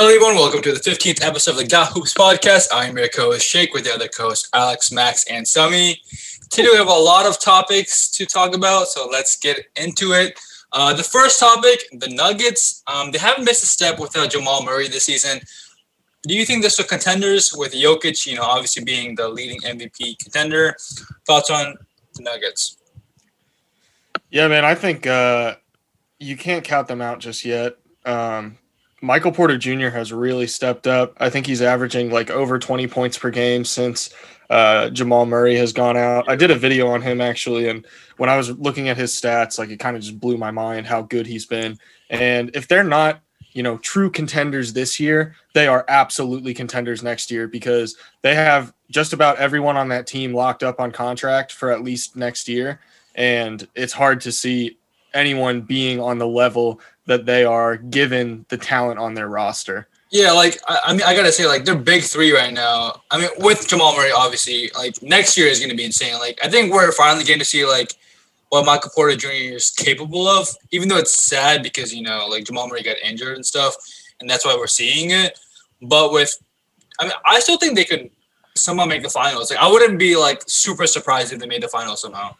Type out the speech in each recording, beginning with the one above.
Hello, everyone. Welcome to the 15th episode of the Got Hoops podcast. I'm your co-host, Shake, with the other co-hosts, Alex, Max, and Summy. Today, we have a lot of topics to talk about, so let's get into it. The first topic, the Nuggets. They haven't missed a step without Jamal Murray this season. Do you think this will contenders with Jokic, you know, obviously being the leading MVP contender? Thoughts on the Nuggets? Yeah, man, I think you can't count them out just yet. Michael Porter Jr. has really stepped up. I think he's averaging like over 20 points per game since Jamal Murray has gone out. I did a video on him actually, and when I was looking at his stats, like it kind of just blew my mind how good he's been. And if they're not, you know, true contenders this year, they are absolutely contenders next year because they have just about everyone on that team locked up on contract for at least next year. And it's hard to see anyone being on the level that they are given the talent on their roster. Yeah, like, I mean, I got to say, like, they're big three right now. I mean, with Jamal Murray, obviously, like, next year is going to be insane. Like, I think we're finally getting to see, like, what Michael Porter Jr. is capable of, even though it's sad because, you know, like, Jamal Murray got injured and stuff, and that's why we're seeing it. But with – I mean, I still think they could somehow make the finals. Like, I wouldn't be, like, super surprised if they made the finals somehow.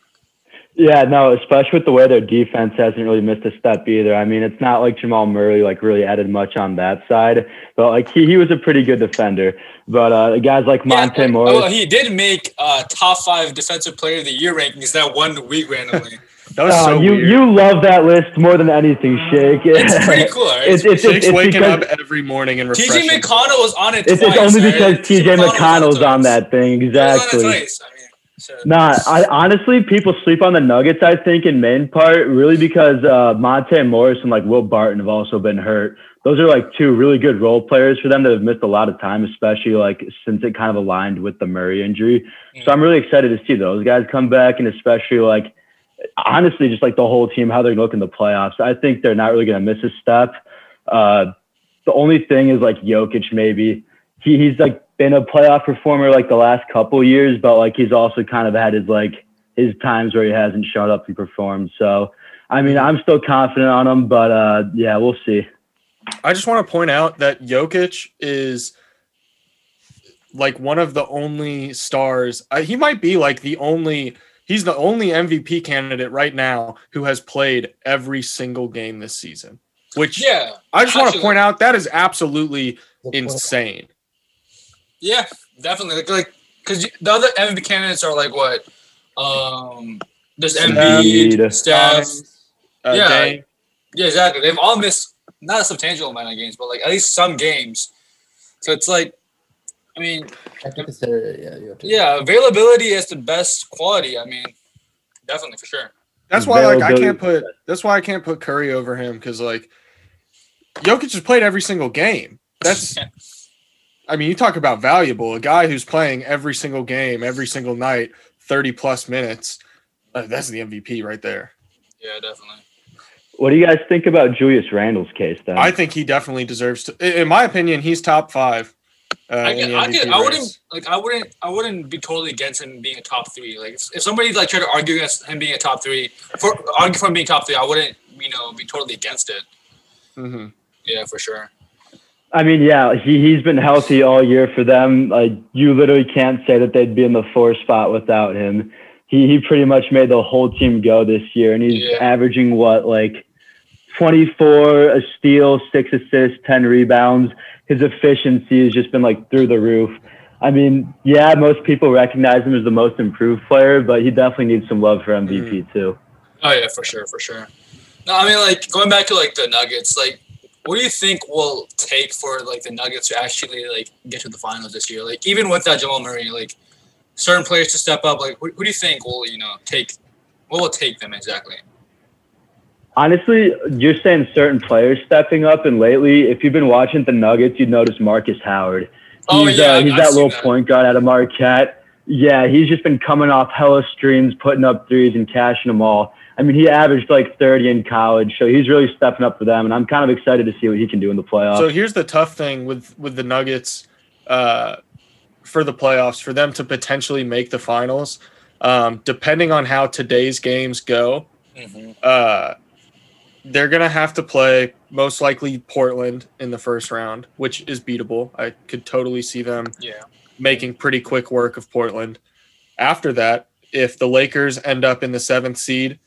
Yeah, no, especially with the way their defense hasn't really missed a step either. I mean, it's not like Jamal Murray like really added much on that side, but like he was a pretty good defender. But guys like Monte Morris, he did make top 5 defensive player of the year rankings that one week randomly. That was so weird. You love that list more than anything, Shake. It's pretty cool. Right? It's waking up every morning and refreshing. TJ McConnell was on it. It's only because TJ McConnell's on that thing. Exactly. Honestly, people sleep on the Nuggets, I think, in main part, really because Monte Morris and, like, Will Barton have also been hurt. Those are, like, two really good role players for them that have missed a lot of time, especially, like, since it kind of aligned with the Murray injury. Mm-hmm. So I'm really excited to see those guys come back, and especially, like, honestly, just, like, the whole team, how they're going to look in the playoffs. I think they're not really going to miss a step. The only thing is, like, Jokic maybe. He's, like, been a playoff performer like the last couple years, but like he's also kind of had his times where he hasn't shown up and performed. So, I mean, I'm still confident on him, but yeah, we'll see. I just want to point out that Jokic is like one of the only stars. He might be like he's the only MVP candidate right now who has played every single game this season, which I just want to point out that is absolutely insane. Yeah, definitely. Like, because the other MVP candidates are like what? There's Embiid, Steph. Yeah, exactly. They've all missed not a substantial amount of games, but like at least some games. So it's like, I mean, availability is the best quality. I mean, definitely for sure. That's why, like, I can't put Curry over him because like, Jokic has played every single game. That's. Yeah. I mean, you talk about valuable, a guy who's playing every single game, every single night, 30-plus minutes, that's the MVP right there. Yeah, definitely. What do you guys think about Julius Randle's case, though? I think he definitely deserves to – in my opinion, he's top 5. I wouldn't be totally against him being a top 3. Like, if somebody like tried to argue against him being a top 3, argue for him being top 3, I wouldn't, you know, be totally against it. Mm-hmm. Yeah, for sure. I mean, yeah, he's been healthy all year for them. Like, you literally can't say that they'd be in the 4 spot without him. He pretty much made the whole team go this year, and he's averaging, what, like 24, a steal, 6 assists, 10 rebounds. His efficiency has just been, like, through the roof. I mean, yeah, most people recognize him as the most improved player, but he definitely needs some love for MVP, too. Oh, yeah, for sure. No, I mean, like, going back to, like, the Nuggets, like, what do you think will take for like the Nuggets to actually like get to the finals this year? Like even without Jamal Murray, like certain players to step up. Like who do you think will take? What will take them exactly? Honestly, you're saying certain players stepping up, and lately, if you've been watching the Nuggets, you'd notice Marcus Howard. He's that little point guard out of Marquette. Yeah, he's just been coming off hella streams, putting up threes and cashing them all. I mean, he averaged like 30 in college, so he's really stepping up for them, and I'm kind of excited to see what he can do in the playoffs. So here's the tough thing with the Nuggets for the playoffs, for them to potentially make the finals, depending on how today's games go, They're going to have to play most likely Portland in the first round, which is beatable. I could totally see them making pretty quick work of Portland. After that, if the Lakers end up in the 7th seed,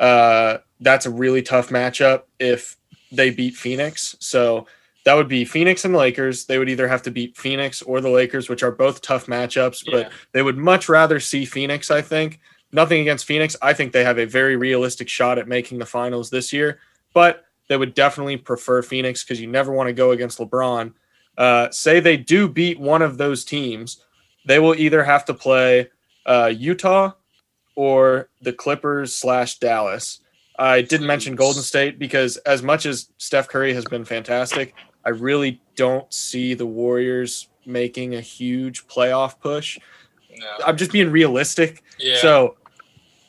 that's a really tough matchup if they beat Phoenix. So that would be Phoenix and Lakers. They would either have to beat Phoenix or the Lakers, which are both tough matchups, but they would much rather see Phoenix, I think. Nothing against Phoenix. I think they have a very realistic shot at making the finals this year, but they would definitely prefer Phoenix because you never want to go against LeBron. Say they do beat one of those teams, they will either have to play Utah or the Clippers/Dallas. I didn't mention Golden State because as much as Steph Curry has been fantastic, I really don't see the Warriors making a huge playoff push. No. I'm just being realistic. Yeah. So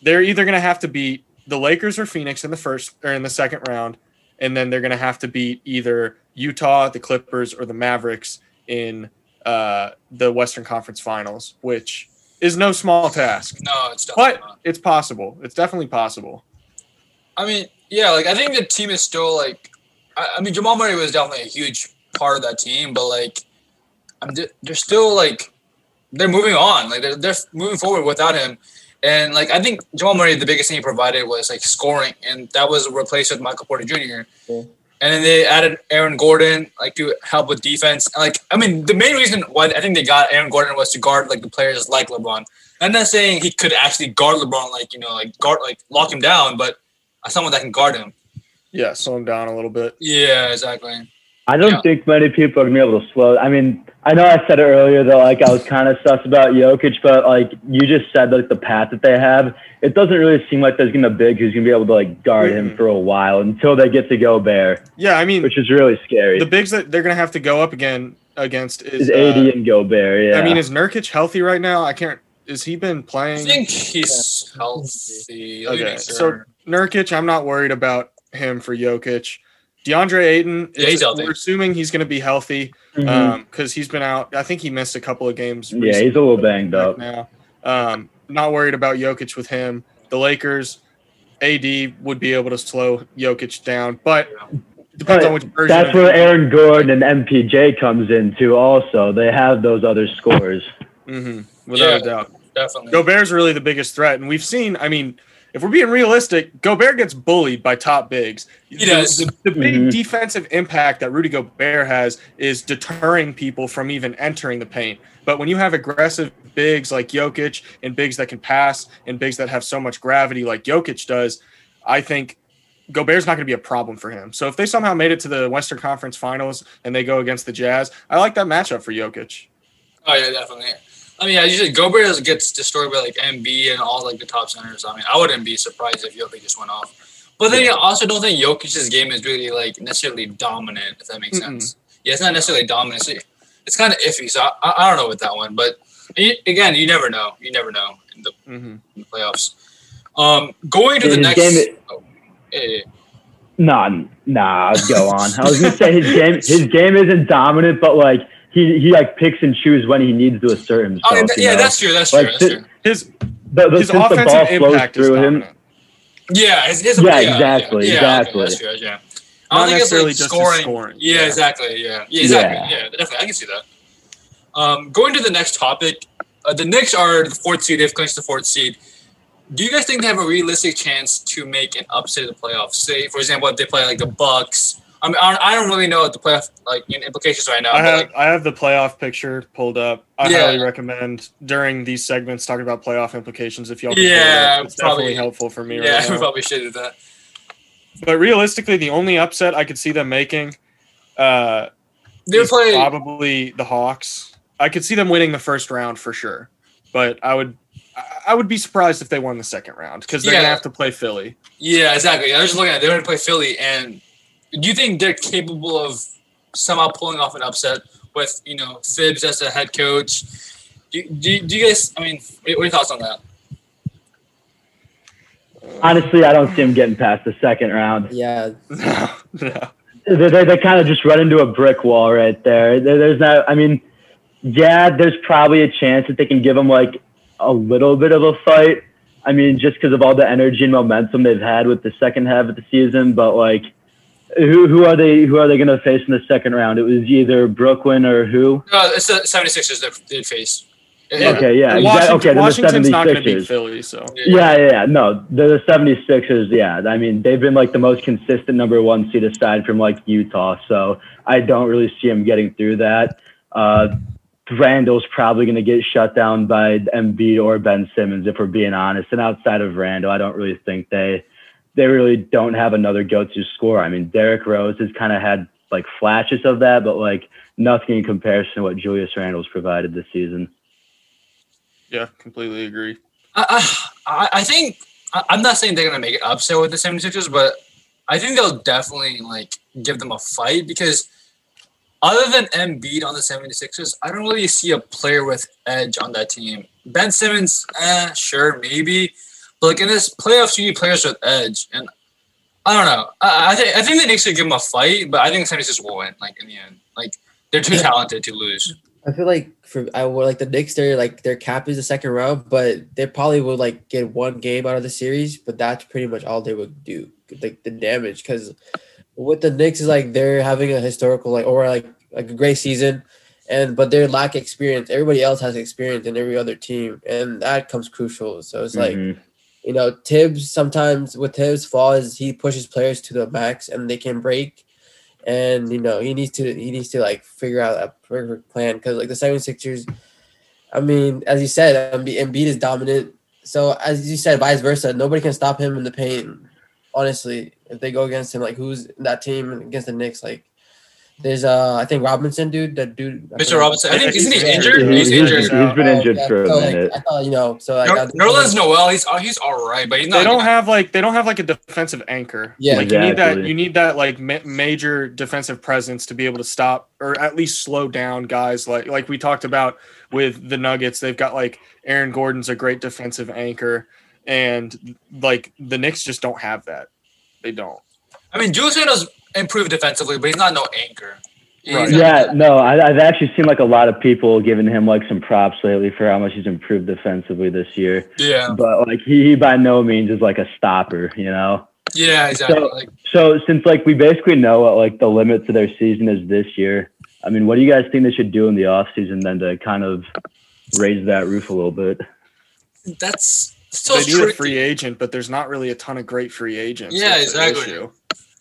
they're either going to have to beat the Lakers or Phoenix in the first or in the second round, and then they're going to have to beat either Utah, the Clippers, or the Mavericks in the Western Conference Finals, which is no small task. No, it's definitely not. It's possible. It's definitely possible. I mean, yeah, like I think the team is still like – I mean, Jamal Murray was definitely a huge part of that team, but like they're still like – they're moving on. Like they're moving forward without him. And like I think Jamal Murray, the biggest thing he provided was like scoring, and that was replaced with Michael Porter Jr. Yeah. And then they added Aaron Gordon like to help with defense. And, like I mean, the main reason why I think they got Aaron Gordon was to guard like the players like LeBron. I'm not saying he could actually guard LeBron like lock him down, but someone that can guard him. Yeah, slow him down a little bit. Yeah, exactly. I don't think many people are going to be able to slow. I mean, I know I said it earlier that like I was kind of sus about Jokic, but like you just said, like the path that they have, it doesn't really seem like there's going to be a big who's going to be able to like guard him for a while until they get to Gobert. Yeah, I mean, which is really scary. The bigs that they're going to have to go up against is AD and Gobert. Yeah, I mean, is Nurkic healthy right now? Is he been playing? I think he's healthy. Okay, so Nurkic, I'm not worried about him for Jokic. DeAndre Ayton, we're assuming he's going to be healthy because he's been out. I think he missed a couple of games recently. Yeah, he's a little banged up now. Not worried about Jokic with him. The Lakers, AD would be able to slow Jokic down, but depends on which version. That's where Aaron Gordon and MPJ comes in too also. They have those other scores. Without a doubt. Definitely. Gobert's really the biggest threat, and we've seen, I mean – if we're being realistic, Gobert gets bullied by top bigs. The big defensive impact that Rudy Gobert has is deterring people from even entering the paint. But when you have aggressive bigs like Jokic and bigs that can pass and bigs that have so much gravity like Jokic does, I think Gobert's not going to be a problem for him. So if they somehow made it to the Western Conference Finals and they go against the Jazz, I like that matchup for Jokic. Oh, yeah, definitely. I mean, as you said, Gobert gets destroyed by like Embiid and all like the top centers. I mean, I wouldn't be surprised if Jokic just went off. But then I also don't think Jokic's game is really like necessarily dominant, if that makes sense. Yeah, it's not necessarily dominant. It's kind of iffy. So I don't know with that one. But again, you never know. You never know in the playoffs. Going to the next. Nah, go on. I was gonna say his game isn't dominant, but like. He like picks and chooses when he needs to assert himself. That's true. His offensive impact is dominant. Exactly. Yeah. I don't think it's really just scoring. Yeah, definitely. I can see that. Going to the next topic, the Knicks are the 4th seed. They've clinched the 4th seed. Do you guys think they have a realistic chance to make an upset of the playoffs? Say, for example, if they play like the Bucks. I mean, I don't really know what the playoff like implications right now. I have the playoff picture pulled up. I highly recommend during these segments talking about playoff implications. If y'all, it's probably definitely helpful for me. Yeah, right now. We probably should do that. But realistically, the only upset I could see them making, is probably the Hawks. I could see them winning the first round for sure, but I would be surprised if they won the second round because they're gonna have to play Philly. Yeah, exactly. I was just looking at it. They're gonna play Philly and. Do you think they're capable of somehow pulling off an upset with, Thibs as the head coach? Do you guys – I mean, what are your thoughts on that? Honestly, I don't see them getting past the second round. Yeah. No. They kind of just run into a brick wall right there. There's not – I mean, yeah, there's probably a chance that they can give them, like, a little bit of a fight. I mean, just because of all the energy and momentum they've had with the second half of the season. But like, who are they going to face in the second round? It was either Brooklyn or who? No, it's the 76ers that they face. Yeah. Okay, yeah. Okay, Washington's not going to beat Philly, so. Yeah. No, the 76ers, yeah. I mean, they've been like the most consistent number one seed aside from like Utah, so I don't really see them getting through that. Randle's probably going to get shut down by Embiid or Ben Simmons, if we're being honest. And outside of Randle, I don't really think they really don't have another go-to scorer. I mean, Derrick Rose has kind of had like flashes of that, but like nothing in comparison to what Julius Randle's provided this season. Yeah, completely agree. I think I'm not saying they're going to make an upset with the 76ers, but I think they'll definitely like give them a fight because other than Embiid on the 76ers, I don't really see a player with edge on that team. Ben Simmons, sure, maybe. But like in this playoffs, you need players with edge. And I don't know. I think the Knicks will give them a fight, but I think the 76ers will win like in the end. Like they're too talented to lose. I feel like the Knicks, they're like their cap is the second round, but they probably would like get one game out of the series, but that's pretty much all they would do, like the damage. Because with the Knicks is like they're having a historical like a great season, but they lack experience. Everybody else has experience in every other team, and that comes crucial. So it's like Tibbs sometimes with Tibbs' fall is he pushes players to the max and they can break. And, he needs to like, figure out a perfect plan because, like, the 76ers, I mean, as you said, Embiid is dominant. So, as you said, vice versa, nobody can stop him in the paint, honestly. If they go against him, like, who's that team against the Knicks? Like, there's, I think, Robinson, dude. Mitchell Robinson. I think, isn't he injured? He's injured. He's been injured for a minute. I thought, Nerlens Noel, he's all right, but he's not. They don't have a defensive anchor. Yeah, like, exactly. You need that like major defensive presence to be able to stop or at least slow down guys like we talked about with the Nuggets. They've got like Aaron Gordon's a great defensive anchor, and like the Knicks just don't have that. They don't. I mean, Julius Randle's improved defensively, but he's not no anchor. Right. Yeah, no, I've actually seen like a lot of people giving him like some props lately for how much he's improved defensively this year. Yeah, but like he by no means is like a stopper, Yeah, exactly. So since like we basically know what like the limit to their season is this year, I mean, what do you guys think they should do in the off season then to kind of raise that roof a little bit? That's so they need a free agent, but there's not really a ton of great free agents. Yeah, exactly.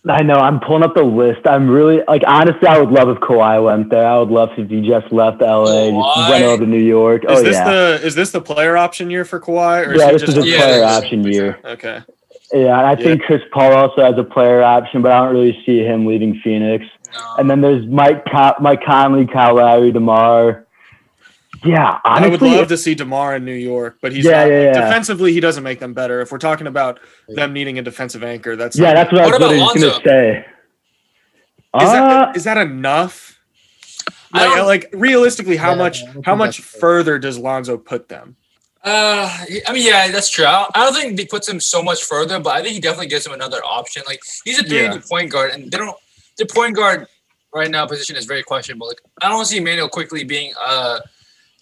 I know. I'm pulling up the list. I'm really like honestly. I would love if Kawhi went there. I would love if he just left LA, just went over to New York. Is this the player option year for Kawhi? Or is this the player option year. Okay. Yeah, I think Chris Paul also has a player option, but I don't really see him leaving Phoenix. No. And then there's Mike Conley, Kyle Lowry, DeMar. Yeah, honestly, I would love to see DeMar in New York, but he's not. Defensively, he doesn't make them better. If we're talking about them needing a defensive anchor, that's what I was going to say. Is that enough? Like realistically, how much further does Lonzo put them? I mean, yeah, that's true. I don't think he puts him so much further, but I think he definitely gives him another option. Like he's a 3D point guard, and their point guard right now position is very questionable. Like I don't see Manuel quickly being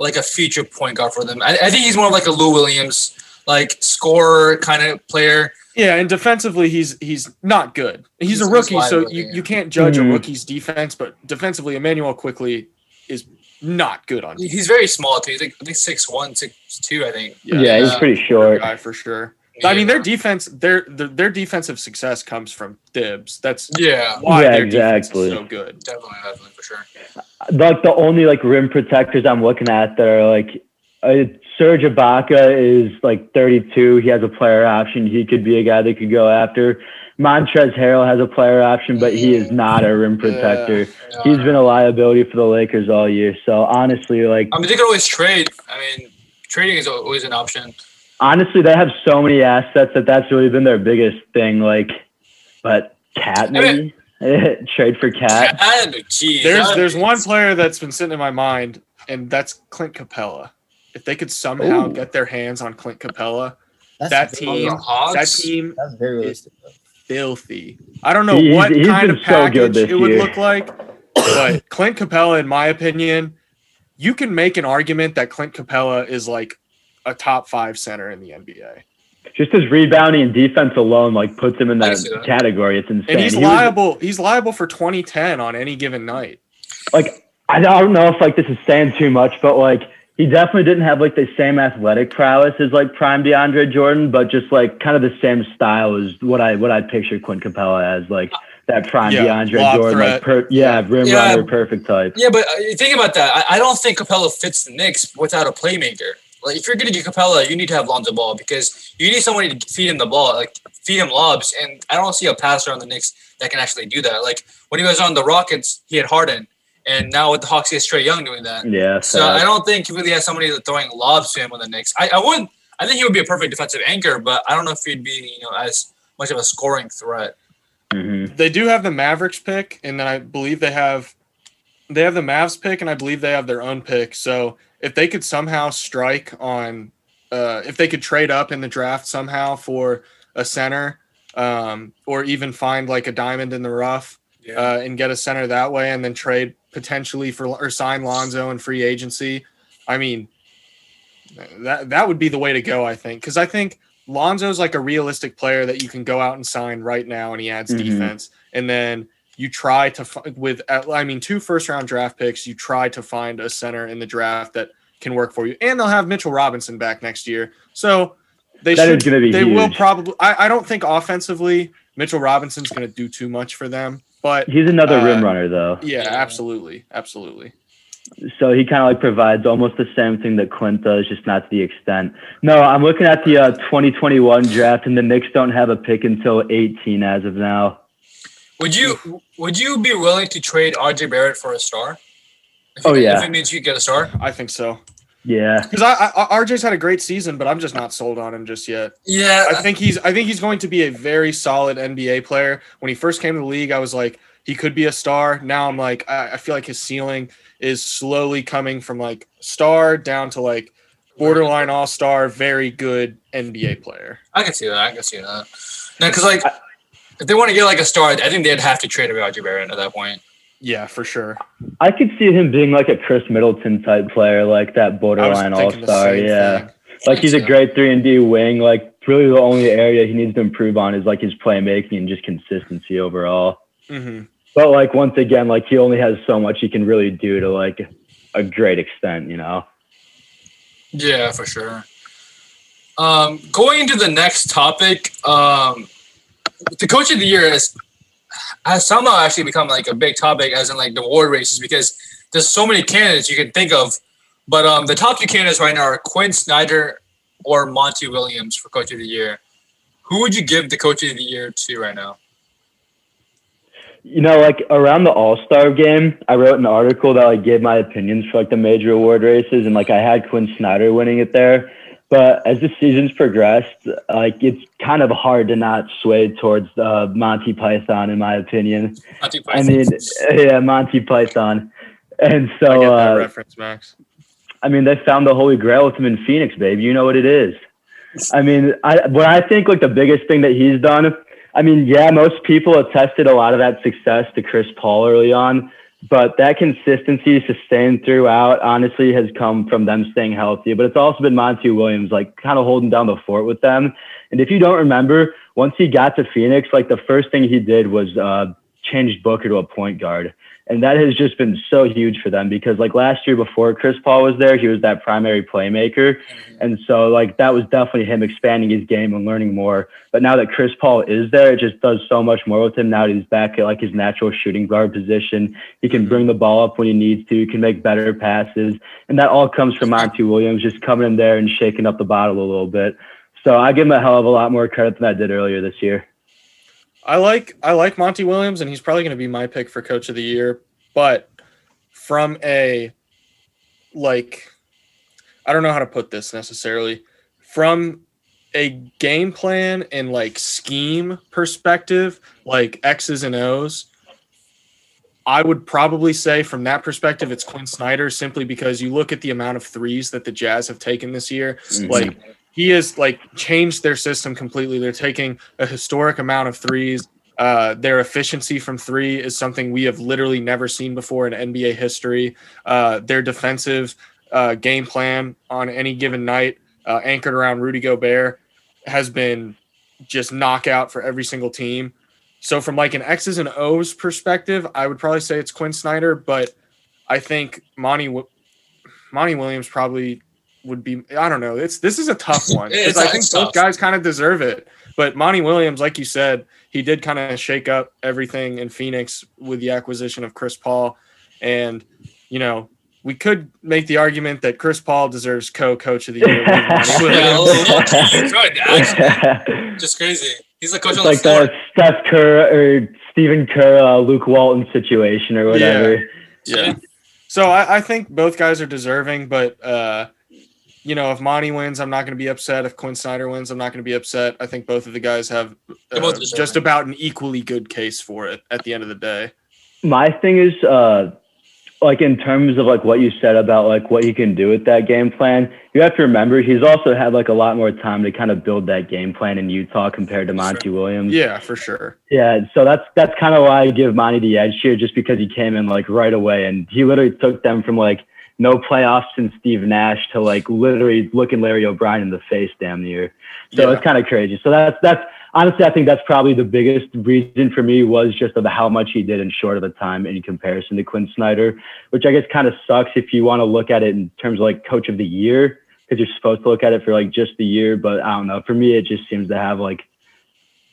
like a future point guard for them. I think he's more of like a Lou Williams, like scorer kind of player. Yeah, and defensively, he's not good. He's a rookie, so you can't judge a rookie's defense. But defensively, Emmanuel quickly is not good on defense. He's very small too. He's like, I think 6'1", 6'2", I think. Yeah, he's pretty short guy for sure. Yeah. I mean, their defense, their defensive success comes from Thibs. That's why their defense is so good. Definitely for sure. Like the only like rim protectors I'm looking at that are like Serge Ibaka is like 32. He has a player option. He could be a guy they could go after. Montrezl Harrell has a player option, but he is not a rim protector. Yeah. He's been a liability for the Lakers all year. So honestly, like I mean, they could always trade. I mean, trading is always an option. Honestly, they have so many assets that's really been their biggest thing. Like, but Cat maybe. Trade for Cat. There's one player that's been sitting in my mind, and that's Clint Capela. If they could somehow get their hands on Clint Capela, that team that's very realistic, is filthy. I don't know what kind of package it would look like, but Clint Capela, in my opinion, you can make an argument that Clint Capela is like a top 5 center in the NBA. Just his rebounding and defense alone, like, puts him in that category. It's insane. And he's liable for 20-10 on any given night. Like, I don't know if, like, this is saying too much, but, like, he definitely didn't have, like, the same athletic prowess as, like, prime DeAndre Jordan, but just, like, kind of the same style is what I picture Clint Capela as, like, that prime DeAndre Jordan. Like, rim runner, perfect type. Yeah, but think about that. I don't think Capela fits the Knicks without a playmaker. Like, if you're going to get Capela, you need to have Lonzo Ball because you need somebody to feed him the ball, like feed him lobs. And I don't see a passer on the Knicks that can actually do that. Like, when he was on the Rockets, he had Harden. And now with the Hawks, he has Trae Young doing that. Yeah. So I don't think he really has somebody throwing lobs to him on the Knicks. I think he would be a perfect defensive anchor, but I don't know if he'd be, you know, as much of a scoring threat. Mm-hmm. They do have the Mavericks pick, and then I believe they have the Mavs pick, and I believe they have their own pick. So if they could somehow strike on if they could trade up in the draft somehow for a center or even find like a diamond in the rough and get a center that way and then trade potentially for or sign Lonzo in free agency, I mean, that would be the way to go, I think. Because I think Lonzo's like a realistic player that you can go out and sign right now and he adds defense. And then you try to with 2 first-round draft picks, you try to find a center in the draft that can work for you. And they'll have Mitchell Robinson back next year. So I don't think offensively Mitchell Robinson's going to do too much for them. But he's another rim runner, though. Yeah, absolutely. Absolutely. So he kind of like provides almost the same thing that Clint does, just not to the extent. No, I'm looking at the 2021 draft, and the Knicks don't have a pick until 18 as of now. Would you be willing to trade RJ Barrett for a star? If it means you get a star? I think so. Yeah. Because RJ's had a great season, but I'm just not sold on him just yet. Yeah. I think he's going to be a very solid NBA player. When he first came to the league, I was like, he could be a star. Now I'm like, I feel like his ceiling is slowly coming from like star down to like borderline all-star, very good NBA player. I can see that. No, because like – if they want to get like a star, I think they'd have to trade away RJ Barrett at that point. Yeah, for sure. I could see him being like a Chris Middleton type player, like that borderline all-star. Yeah. Thing. Like he's a great 3-and-D wing. Like really the only area he needs to improve on is like his playmaking and just consistency overall. Mm-hmm. But like once again, like he only has so much he can really do to like a great extent, you know? Yeah, for sure. Going into the next topic, the coach of the year has somehow actually become like a big topic as in like the award races because there's so many candidates you can think of. But the top 2 candidates right now are Quinn Snyder or Monty Williams for coach of the year. Who would you give the coach of the year to right now? You know, like around the All-Star game, I wrote an article that like gave my opinions for like the major award races. And like I had Quinn Snyder winning it there. But as the season's progressed, like it's kind of hard to not sway towards Monty Python, in my opinion. Monty Python. I mean, yeah, Monty Python. And so, I get that reference, Max. I mean, they found the Holy Grail with him in Phoenix, babe. You know what it is. I mean, what I think like the biggest thing that he's done. I mean, yeah, most people attested a lot of that success to Chris Paul early on. But that consistency sustained throughout, honestly, has come from them staying healthy. But it's also been Monty Williams, like, kind of holding down the fort with them. And if you don't remember, once he got to Phoenix, like, the first thing he did was changed Booker to a point guard. And that has just been so huge for them because, like, last year before Chris Paul was there, he was that primary playmaker. And so, like, that was definitely him expanding his game and learning more. But now that Chris Paul is there, it just does so much more with him. Now that he's back at, like, his natural shooting guard position. He can bring the ball up when he needs to. He can make better passes. And that all comes from Monty Williams just coming in there and shaking up the bottle a little bit. So I give him a hell of a lot more credit than I did earlier this year. I like Monty Williams, and he's probably going to be my pick for coach of the year. But from a, like, I don't know how to put this necessarily. From a game plan and, like, scheme perspective, like X's and O's, I would probably say from that perspective it's Quinn Snyder simply because you look at the amount of threes that the Jazz have taken this year. Mm-hmm. Like, he has, like, changed their system completely. They're taking a historic amount of threes. Their efficiency from three is something we have literally never seen before in NBA history. Their defensive game plan on any given night anchored around Rudy Gobert. has been just knockout for every single team. So from like an X's and O's perspective, I would probably say it's Quinn Snyder, but I think Monty Williams probably would be, I don't know. This is a tough one because I think both guys kind of deserve it. But Monty Williams, like you said, he did kind of shake up everything in Phoenix with the acquisition of Chris Paul. And, you know, we could make the argument that Chris Paul deserves coach of the year. That's right, guys. Just crazy. He's the coach on the floor. It's like that Steph Curry or Stephen Kerr, Luke Walton situation or whatever. Yeah. So I think both guys are deserving, but, you know, if Monty wins, I'm not going to be upset. If Quinn Snyder wins, I'm not going to be upset. I think both of the guys have just about an equally good case for it at the end of the day. My thing is, like, in terms of, like, what you said about, like, what he can do with that game plan, you have to remember he's also had, like, a lot more time to kind of build that game plan in Utah compared to Monty Williams. Yeah, for sure. Yeah, so that's kind of why I give Monty the edge here, just because he came in, like, right away. And he literally took them from, like, no playoffs since Steve Nash to, like, literally looking Larry O'Brien in the face damn near. So It's kind of crazy. So that's honestly, I think that's probably the biggest reason for me was just of how much he did in short of a time in comparison to Quinn Snyder, which I guess kind of sucks if you want to look at it in terms of like coach of the year, because you're supposed to look at it for like just the year. But I don't know. For me, it just seems to have like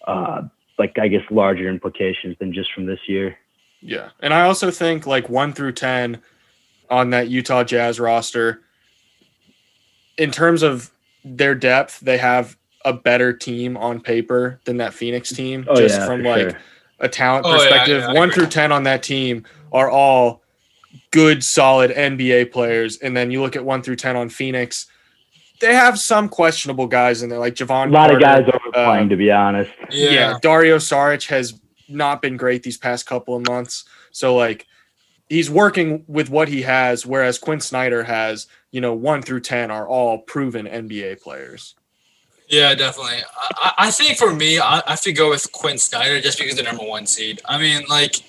I guess larger implications than just from this year. Yeah. And I also think like 1 through 10 on that Utah Jazz roster, in terms of their depth, they have a better team on paper than that Phoenix team, from like a talent perspective. Yeah, 1 through 10 on that team are all good, solid NBA players. And then you look at 1 through 10 on Phoenix, they have some questionable guys in there, like Javon. A lot of guys overplaying, to be honest. Yeah, Dario Saric has not been great these past couple of months. So like he's working with what he has, whereas Quinn Snyder has, you know, 1 through 10 are all proven NBA players. Yeah, definitely. I think for me, I have to go with Quinn Snyder just because the number one seed. I mean, like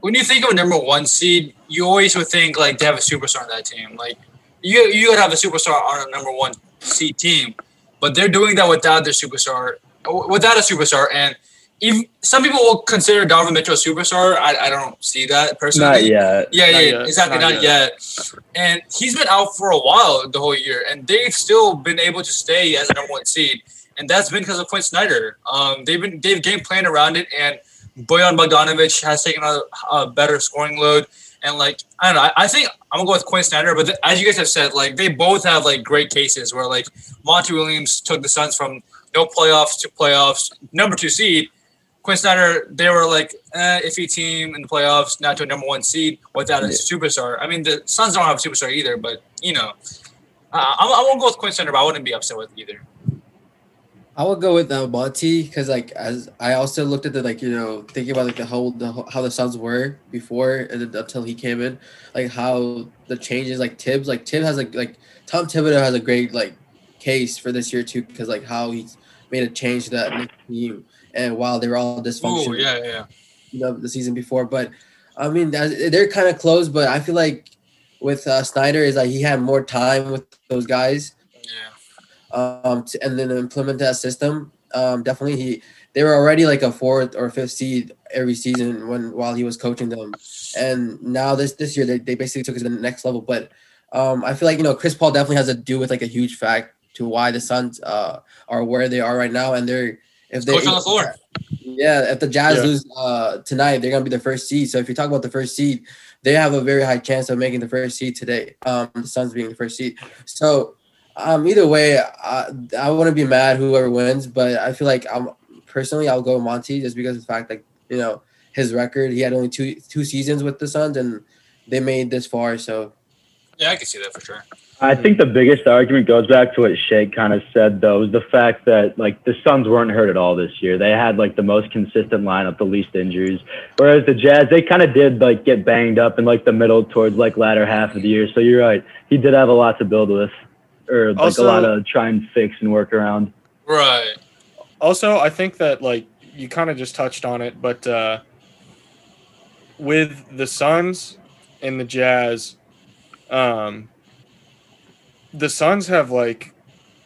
when you think of a number one seed, you always would think like they have a superstar on that team. Like you would have a superstar on a number one seed team, but they're doing that without a superstar. And even some people will consider Donovan Mitchell a superstar. I don't see that personally. Not yet. Not yet. And he's been out for a while the whole year, and they've still been able to stay as a number one seed, and that's been because of Quinn Snyder. They've game planned around it, and Bojan Bogdanovic has taken a better scoring load. And like I don't know, I think I'm gonna go with Quinn Snyder. But as you guys have said, like they both have like great cases where like Monty Williams took the Suns from no playoffs to playoffs, number two seed. Quinn Snyder, they were like iffy team in the playoffs, not to a number one seed without a superstar. I mean, the Suns don't have a superstar either, but, you know, I won't go with Quinn Snyder, but I wouldn't be upset with either. I would go with Monty because, like, as I also looked at the, like, you know, thinking about, like, how the Suns were before and then until he came in, like, how the changes, like, Tibbs. Like, Tibbs has, like Tom Thibodeau has a great, like, case for this year, too, because, like, how he's made a change to that team. And while they were all dysfunctional, you know, the season before. But I mean, they're kind of close. But I feel like with Snyder is like he had more time with those guys, and then implement that system. Definitely, they were already like a 4th or 5th seed every season while he was coaching them. And now this year they basically took it to the next level. But I feel like, you know, Chris Paul definitely has to do with like a huge fact to why the Suns are where they are right now, and they're. Coach on the floor. Yeah, if the Jazz lose tonight, they're going to be the first seed. So if you talk about the first seed, they have a very high chance of making the first seed today, the Suns being the first seed. So either way, I wouldn't be mad whoever wins, but I feel like I'll go Monty just because of the fact that, you know, his record, he had only two seasons with the Suns, and they made this far. So yeah, I can see that for sure. I think the biggest argument goes back to what Shake kind of said, though, is the fact that, like, the Suns weren't hurt at all this year. They had, like, the most consistent lineup, the least injuries, whereas the Jazz, they kind of did, like, get banged up in, like, the middle towards, like, latter half of the year. So you're right. He did have a lot to build with or, like, also, a lot to try and fix and work around. Right. Also, I think that, like, you kind of just touched on it, but with the Suns and the Jazz – the Suns have, like,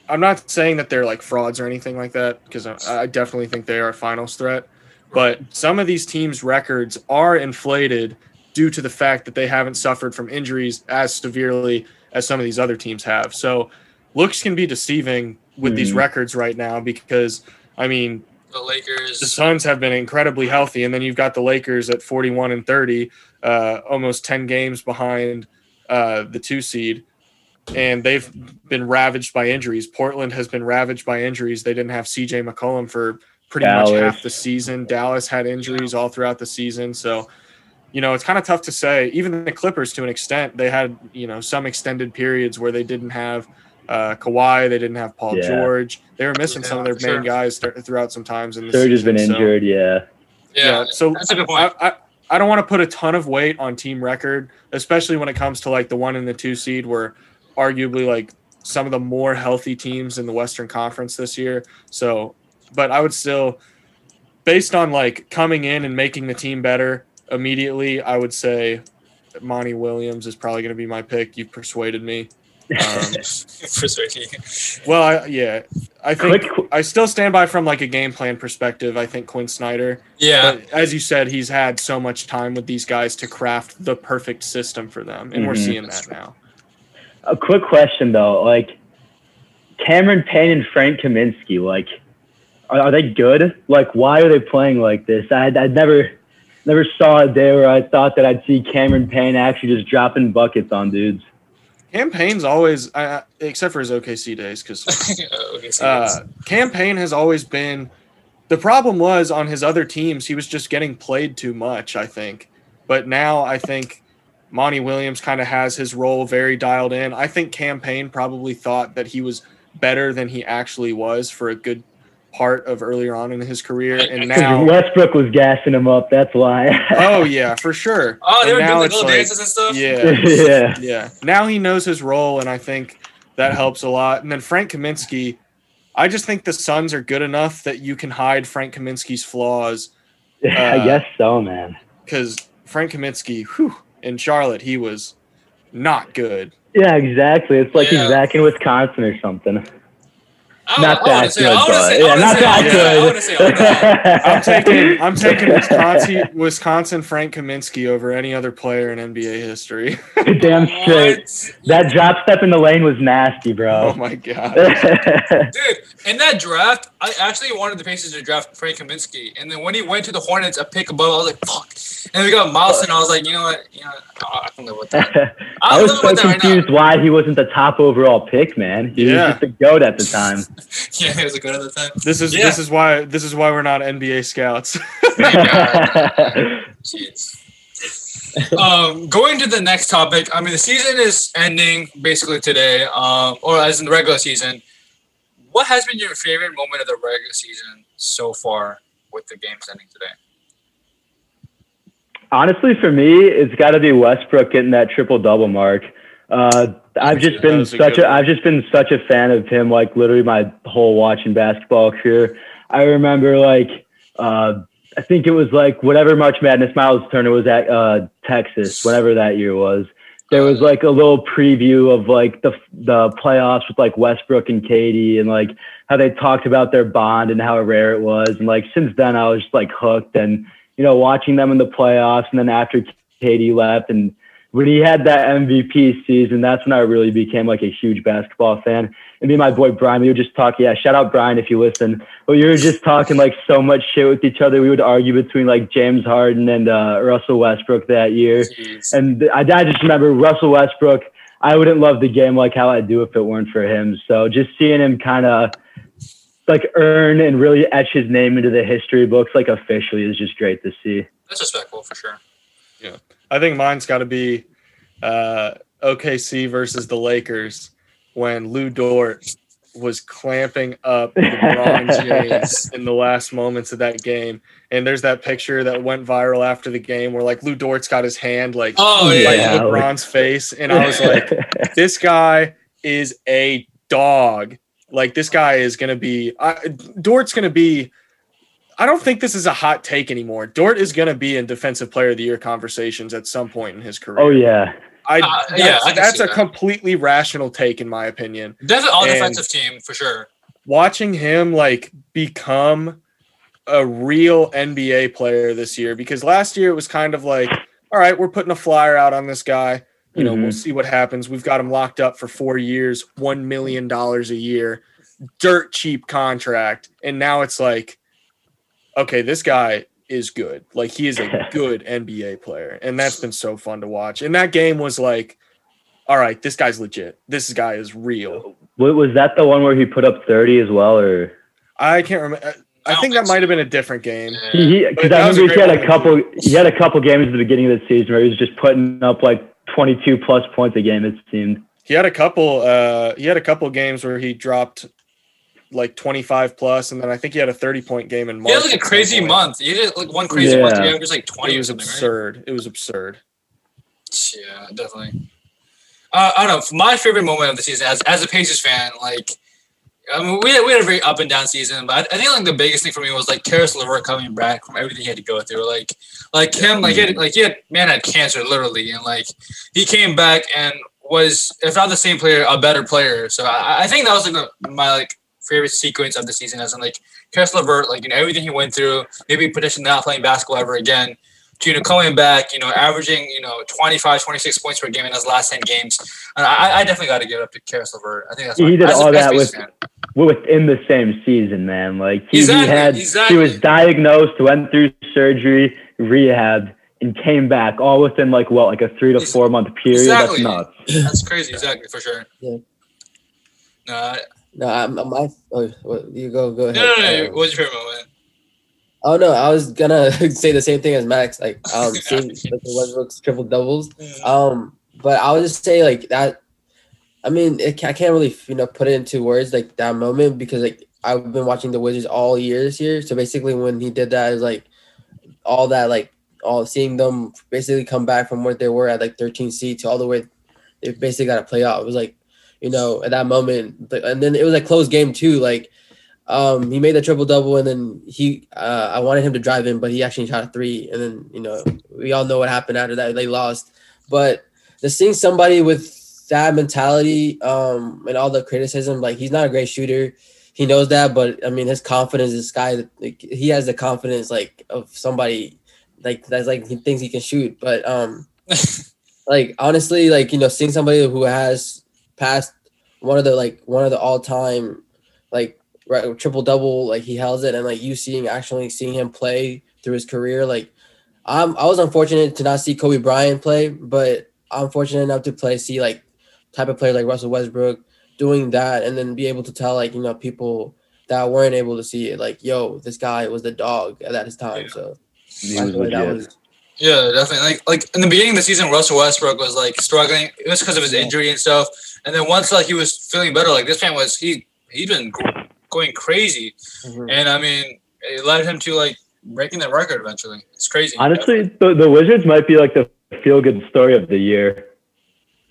I'm not saying that they're like frauds or anything like that, because I definitely think they are a finals threat. But some of these teams' records are inflated due to the fact that they haven't suffered from injuries as severely as some of these other teams have. So looks can be deceiving with these records right now because, I mean, the Lakers, the Suns have been incredibly healthy. And then you've got the Lakers at 41-30, almost 10 games behind the 2 seed. And they've been ravaged by injuries. Portland has been ravaged by injuries. They didn't have CJ McCollum for pretty much half the season. Dallas had injuries all throughout the season. So, you know, it's kind of tough to say. Even the Clippers, to an extent, they had, you know, some extended periods where they didn't have Kawhi, they didn't have Paul George. They were missing some of their main guys throughout some times. They've just been injured, so that's a good point. I don't want to put a ton of weight on team record, especially when it comes to, like, the 1 and the 2 seed where arguably, like, some of the more healthy teams in the Western Conference this year. So, but I would still, based on, like, coming in and making the team better immediately, I would say Monty Williams is probably going to be my pick. You persuaded me. Well, I think I still stand by from like a game plan perspective. I think Quinn Snyder. Yeah. But as you said, he's had so much time with these guys to craft the perfect system for them, and we're seeing that now. A quick question though, like Cameron Payne and Frank Kaminsky, like are they good? Like, why are they playing like this? I never saw a day where I thought that I'd see Cameron Payne actually just dropping buckets on dudes. Cam Payne's always, except for his OKC days, because Cam Payne has always been – the problem was on his other teams, he was just getting played too much, I think. But now I think Monty Williams kind of has his role very dialed in. I think Cam Payne probably thought that he was better than he actually was for a good part of earlier on in his career. And now Westbrook was gassing him up. That's why. Oh, yeah, for sure. Oh, they were doing like little dances and stuff? Yeah. Now he knows his role, and I think that helps a lot. And then Frank Kaminsky, I just think the Suns are good enough that you can hide Frank Kaminsky's flaws. Yeah, I guess so, man. Because Frank Kaminsky, in Charlotte, he was not good. Yeah, exactly. It's like he's back in Wisconsin or something. Not that good. I'm taking Wisconsin Frank Kaminsky over any other player in NBA history. Damn straight. That drop step in the lane was nasty, bro. Oh my god, dude! In that draft, I actually wanted the Pacers to draft Frank Kaminsky, and then when he went to the Hornets, a pick above, I was like, "Fuck!" And we got Miles, and I was like, "You know what? I can live with that." I was so confused why he wasn't the top overall pick, man. He was just a goat at the time. Yeah, it was a good other time. This is why we're not NBA scouts. Going to the next topic. I mean, the season is ending basically today, or as in the regular season. What has been your favorite moment of the regular season so far with the games ending today? Honestly, for me, it's got to be Westbrook getting that triple-double mark. I've just been such a fan of him, like literally my whole watching basketball career. I remember like I think it was like whatever March Madness Miles Turner was at Texas, whatever that year was. There was like a little preview of like the playoffs with like Westbrook and KD and like how they talked about their bond and how rare it was. And like since then I was just like hooked, and you know, watching them in the playoffs and then after KD left and when he had that MVP season, that's when I really became like a huge basketball fan. And me and my boy Brian, we would just talk. Yeah, shout out Brian if you listen. But we were just talking like so much shit with each other. We would argue between like James Harden and Russell Westbrook that year. Jeez. And I just remember Russell Westbrook, I wouldn't love the game like how I do if it weren't for him. So just seeing him kind of like earn and really etch his name into the history books like officially is just great to see. That's respectful for sure. Yeah. I think mine's got to be OKC versus the Lakers when Lou Dort was clamping up LeBron James in the last moments of that game. And there's that picture that went viral after the game where, like, Lou Dort's got his hand, like, LeBron's face. And I was like, this guy is a dog. Like, this guy is going to be – Dort's going to be – I don't think this is a hot take anymore. Dort is going to be in Defensive Player of the Year conversations at some point in his career. Oh, yeah. That's a completely rational take, in my opinion. That's an all-defensive team, for sure. Watching him, like, become a real NBA player this year, because last year it was kind of like, all right, we're putting a flyer out on this guy. You know, we'll see what happens. We've got him locked up for 4 years, $1 million a year, dirt cheap contract. And now it's like, okay, this guy is good. Like, he is a good NBA player. And that's been so fun to watch. And that game was like, all right, this guy's legit. This guy is real. Wait, was that the one where he put up 30 as well? Or I can't remember. I think that might have been a different game. Because I remember he had a couple games at the beginning of the season where he was just putting up like 22 plus points a game, it seemed. He had a couple games where he dropped like 25 plus, and then I think he had a 30-point game in March. He had like a crazy month. He did like one crazy month. He averaged like 20. It was absurd. Right? It was absurd. Yeah, definitely. I don't know. My favorite moment of the season, as a Pacers fan, like, I mean, we had a very up and down season, but I think like the biggest thing for me was like Caris LeVert coming back from everything he had to go through. He had cancer literally, and like he came back and was, if not the same player, a better player. So I think that was like my like favorite sequence of the season, as in like Caris LeVert, like, you know, everything he went through, maybe potentially not playing basketball ever again, to, you know, coming back, you know, averaging, you know, 25, 26 points per game in his last 10 games. And I definitely got to give it up to Caris LeVert. I think that's he did all that within the same season, man. Like, he was diagnosed, went through surgery, rehab, and came back all within like, what, like a 3 to 4 month period. Exactly. That's nuts. That's crazy. Exactly, for sure. Yeah. Go ahead. No. What's your favorite moment? Oh, no, I was going to say the same thing as Max, like, seeing Westbrook's triple doubles. But I would just say, like, that, I mean, I can't really, you know, put it into words, like, that moment, because, like, I've been watching the Wizards all year this year. So, basically, when he did that, it was, like, all that, like, all seeing them basically come back from what they were at, like, 13 seed to all the way, they basically got to playoff. It was, like, you know, at that moment. But, and then it was a close game, too, like, he made the triple double, and then I wanted him to drive in, but he actually shot a three. And then, you know, we all know what happened after that. They lost. But just seeing somebody with that mentality, and all the criticism, like, he's not a great shooter. He knows that, but I mean, his confidence, this guy, like, he has the confidence, like, of somebody, like, that's like, he thinks he can shoot. But, like, honestly, like, you know, seeing somebody who has passed one of the all time, like, right, triple double, like, he held it, and like you seeing him play through his career, like, I was unfortunate to not see Kobe Bryant play, but I'm fortunate enough to see like type of player like Russell Westbrook doing that, and then be able to tell, like, you know, people that weren't able to see it, like, yo, this guy was the dog at his time. Yeah. So yeah, definitely. Like in the beginning of the season, Russell Westbrook was like struggling. It was because of his injury and stuff, and then once like he was feeling better, like, this man was he'd been going crazy. Mm-hmm. And I mean, it led him to like breaking the record eventually. It's crazy. Honestly, the Wizards might be like the feel good story of the year.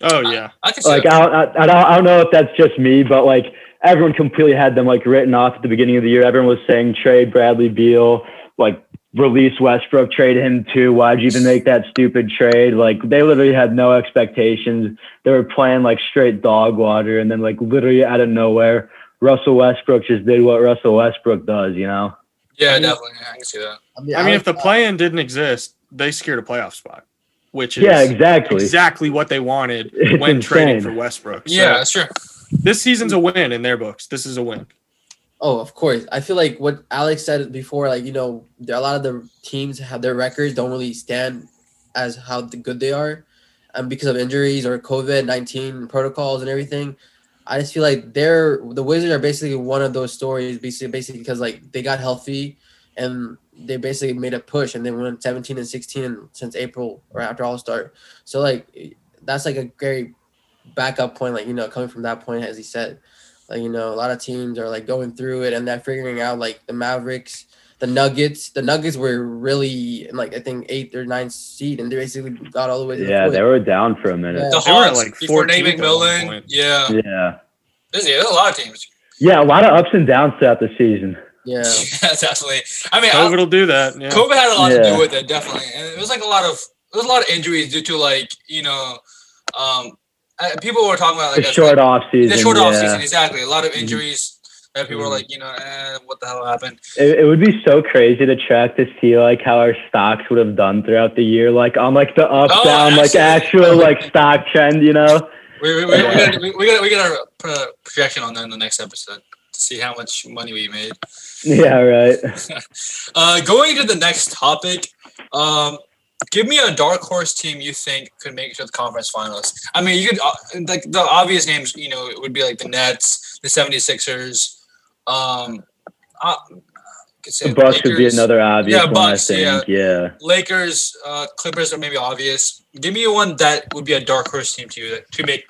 Oh yeah. I can see like, I don't know if that's just me, but like everyone completely had them like written off at the beginning of the year. Everyone was saying trade Bradley Beal, like release Westbrook, trade him too. Why'd you even make that stupid trade? Like, they literally had no expectations. They were playing like straight dog water, and then like literally out of nowhere, Russell Westbrook just did what Russell Westbrook does, you know? Yeah, definitely. I can see that. I mean, if the play-in didn't exist, they secured a playoff spot, which is exactly what they wanted when trading for Westbrook. So yeah, that's true. This season's a win in their books. This is a win. Oh, of course. I feel like what Alex said before, like, you know, a lot of the teams have their records don't really stand as how good they are, because of injuries or COVID-19 protocols and everything. I just feel like the Wizards are basically one of those stories, basically because like they got healthy and they basically made a push, and they went 17-16 since April or after All-Star. So like that's like a great backup point, like, you know, coming from that point, as he said, like, you know, a lot of teams are like going through it and they're figuring out, like the Mavericks, the Nuggets were really in, like, I think 8th or 9th seed, and they basically got all the way to the point. They were down for a minute. Yeah. The Hawks, like, before David Millen. Yeah. Yeah. There's a lot of teams. Yeah, a lot of ups and downs throughout the season. Yeah. Definitely. I mean, COVID will do that. Yeah. COVID had a lot to do with it, definitely. And it was a lot of injuries due to, like, you know, People were talking about like the short off season. The short off season, exactly. A lot of injuries that people were like, you know, what the hell happened? It would be so crazy to track to see like how our stocks would have done throughout the year, like on like the up down, absolutely. Like actual like stock trend, you know. We gotta put a projection on that in the next episode to see how much money we made. Yeah, right. Going to the next topic. Give me a dark horse team you think could make it to the conference finals. I mean, you could like the obvious names, you know, it would be like the Nets, the 76ers. The Bucks would be another obvious one, I think. Yeah. Lakers, Clippers are maybe obvious. Give me one that would be a dark horse team to you to make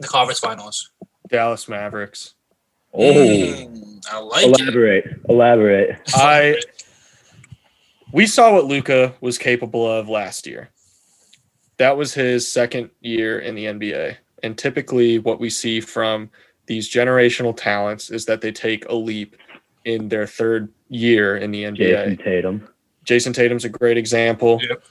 the conference finals. Dallas Mavericks. Oh, I like it. Elaborate. We saw what Luka was capable of last year. That was his second year in the NBA. And typically what we see from these generational talents is that they take a leap in their third year in the NBA. Jason Tatum's a great example. Yep.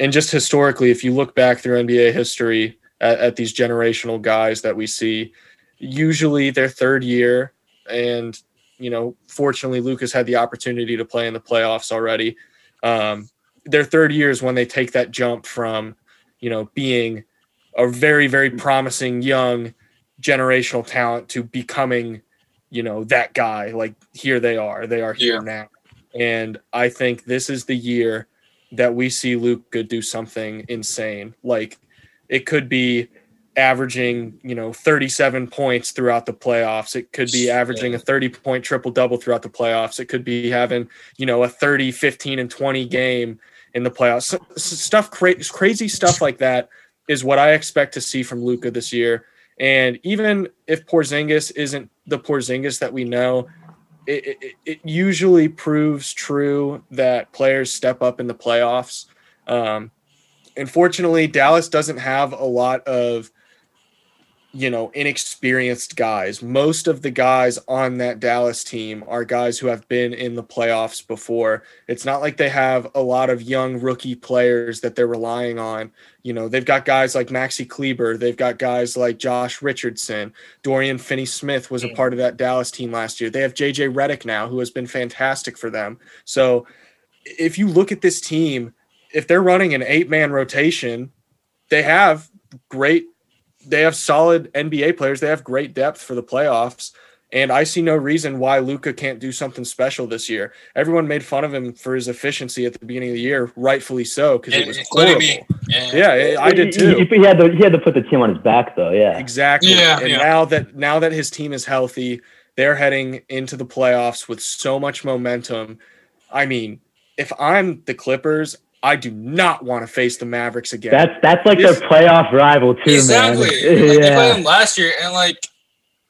And just historically, if you look back through NBA history at these generational guys that we see, usually their third year, and, you know, fortunately Luka's had the opportunity to play in the playoffs already. Their third year is when they take that jump from, you know, being a very, very promising young generational talent to becoming, you know, that guy. Like, here they are. They are here now. And I think this is the year that we see Luka do something insane. Like, it could be averaging, you know, 37 points throughout the playoffs. It could be averaging a 30-point triple-double throughout the playoffs. It could be having, you know, a 30, 15, and 20 game in the playoffs. Crazy stuff like that is what I expect to see from Luka this year. And even if Porzingis isn't the Porzingis that we know, it usually proves true that players step up in the playoffs. Unfortunately, Dallas doesn't have a lot of, you know, inexperienced guys. Most of the guys on that Dallas team are guys who have been in the playoffs before. It's not like they have a lot of young rookie players that they're relying on. You know, they've got guys like Maxi Kleber. They've got guys like Josh Richardson. Dorian Finney-Smith was a part of that Dallas team last year. They have JJ Redick now, who has been fantastic for them. So if you look at this team, if they're running an 8-man rotation, they have solid NBA players. They have great depth for the playoffs. And I see no reason why Luka can't do something special this year. Everyone made fun of him for his efficiency at the beginning of the year, rightfully so, because it was horrible. Yeah, I did too. He had to put the team on his back, though. Yeah, exactly. Yeah. Now that his team is healthy, they're heading into the playoffs with so much momentum. I mean, if I'm the Clippers, I do not want to face the Mavericks again. That's like their playoff rival too, exactly. Man. Like, they played them last year, and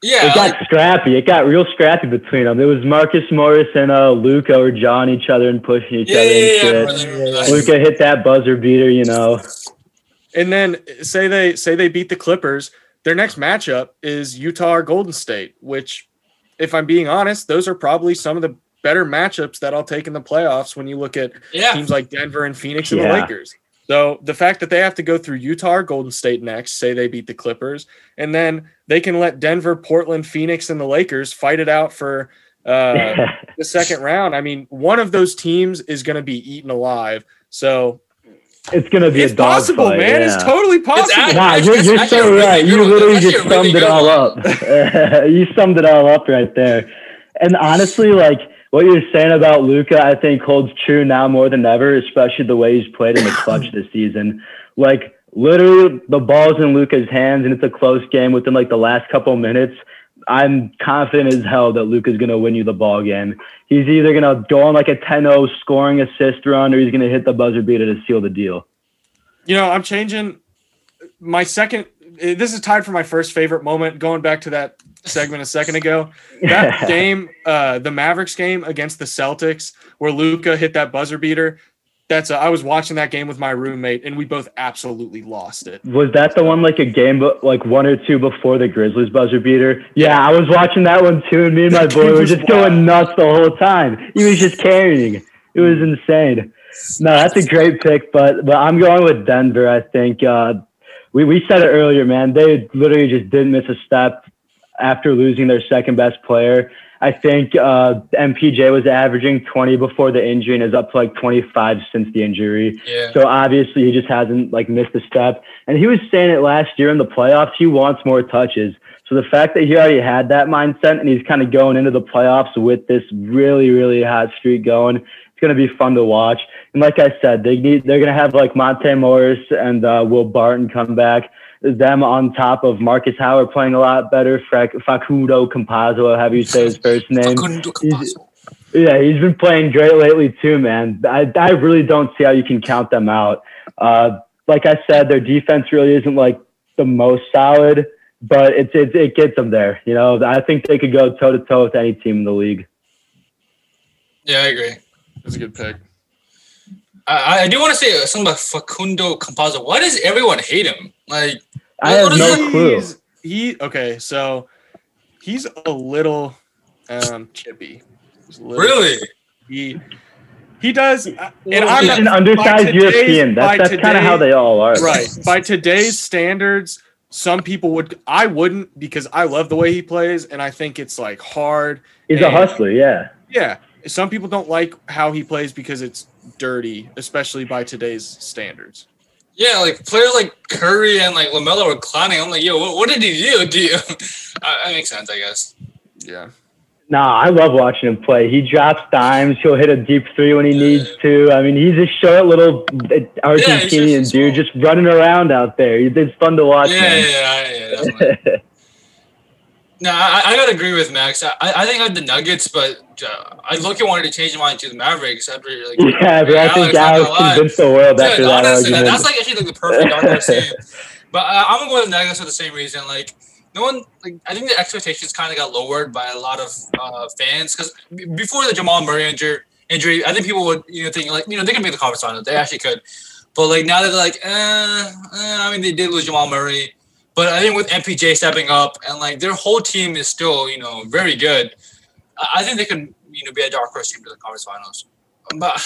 it got scrappy. It got real scrappy between them. It was Marcus Morris and Luka were jawing each other and pushing each other. Yeah. Luka hit that buzzer beater, you know. And then say they beat the Clippers. Their next matchup is Utah or Golden State, which, if I'm being honest, those are probably some of the better matchups that I'll take in the playoffs when you look at teams like Denver and Phoenix and the Lakers. So the fact that they have to go through Utah or Golden State next, say they beat the Clippers, and then they can let Denver, Portland, Phoenix, and the Lakers fight it out for the second round. I mean, one of those teams is going to be eaten alive. So it's going to be a possible dog fight, man. Yeah. It's totally possible. You're so right. You literally just summed it all up. You summed it all up right there. And honestly, like, what you're saying about Luka, I think holds true now more than ever, especially the way he's played in the clutch this season. Like, literally, the ball's in Luka's hands, and it's a close game within, like, the last couple minutes. I'm confident as hell that Luka's going to win you the ball game. He's either going to go on, like, a 10-0 scoring assist run, or he's going to hit the buzzer beater to seal the deal. You know, I'm changing my second – this is tied for my first favorite moment, going back to that segment a second ago. That game, the Mavericks game against the Celtics, where Luka hit that buzzer beater. I was watching that game with my roommate, and we both absolutely lost it. Was that the one, like a game, like one or two before the Grizzlies buzzer beater? Yeah, I was watching that one too, and me and my boy were just going nuts the whole time. He was just carrying. It was insane. No, that's a great pick, but I'm going with Denver, I think. we said it earlier, man. They literally just didn't miss a step after losing their second best player. I think MPJ was averaging 20 before the injury and is up to like 25 since the injury. Yeah. So obviously he just hasn't like missed a step. And he was saying it last year in the playoffs, he wants more touches. So the fact that he already had that mindset and he's kind of going into the playoffs with this really, really hot streak going, it's going to be fun to watch. And like I said, they're going to have like Monte Morris and Will Barton come back. Them on top of Marcus Howard playing a lot better. Facundo Campazzo, however you say his first name. He's been playing great lately too, man. I really don't see how you can count them out. Like I said, their defense really isn't like the most solid, but it gets them there. You know, I think they could go toe to toe with any team in the league. Yeah, I agree. That's a good pick. I do want to say something about Facundo Campazzo. Why does everyone hate him? Like, I have no clue. So he's a little chippy. Really? He does. He's an undersized European. That's kind of how they all are. Right. By today's standards, some people would. I wouldn't, because I love the way he plays, and I think it's like hard. He's a hustler. Yeah. Yeah. Some people don't like how he plays because it's dirty, especially by today's standards. Yeah, like players like Curry and like LaMelo were clowning. I'm like, yo, what did he do? That makes sense, I guess. Yeah. Nah, I love watching him play. He drops dimes. He'll hit a deep three when he needs to. I mean, he's a short little Argentinian dude just running around out there. It's fun to watch. Yeah, definitely. No, I gotta agree with Max. I think I had the Nuggets, but I look at wanted to change mine to the Mavericks after like. Yeah, but I think Alex convinced the world after that argument. That's like actually like the perfect argument. But I'm gonna go with the Nuggets for the same reason. Like no one, like I think the expectations kind of got lowered by a lot of fans because before the Jamal Murray injury, I think people would think like they could make the conference finals. They actually could, but like now they're like, I mean they did lose Jamal Murray. But I think with MPJ stepping up and like their whole team is still, very good. I think they could, be a dark horse team to the conference finals. But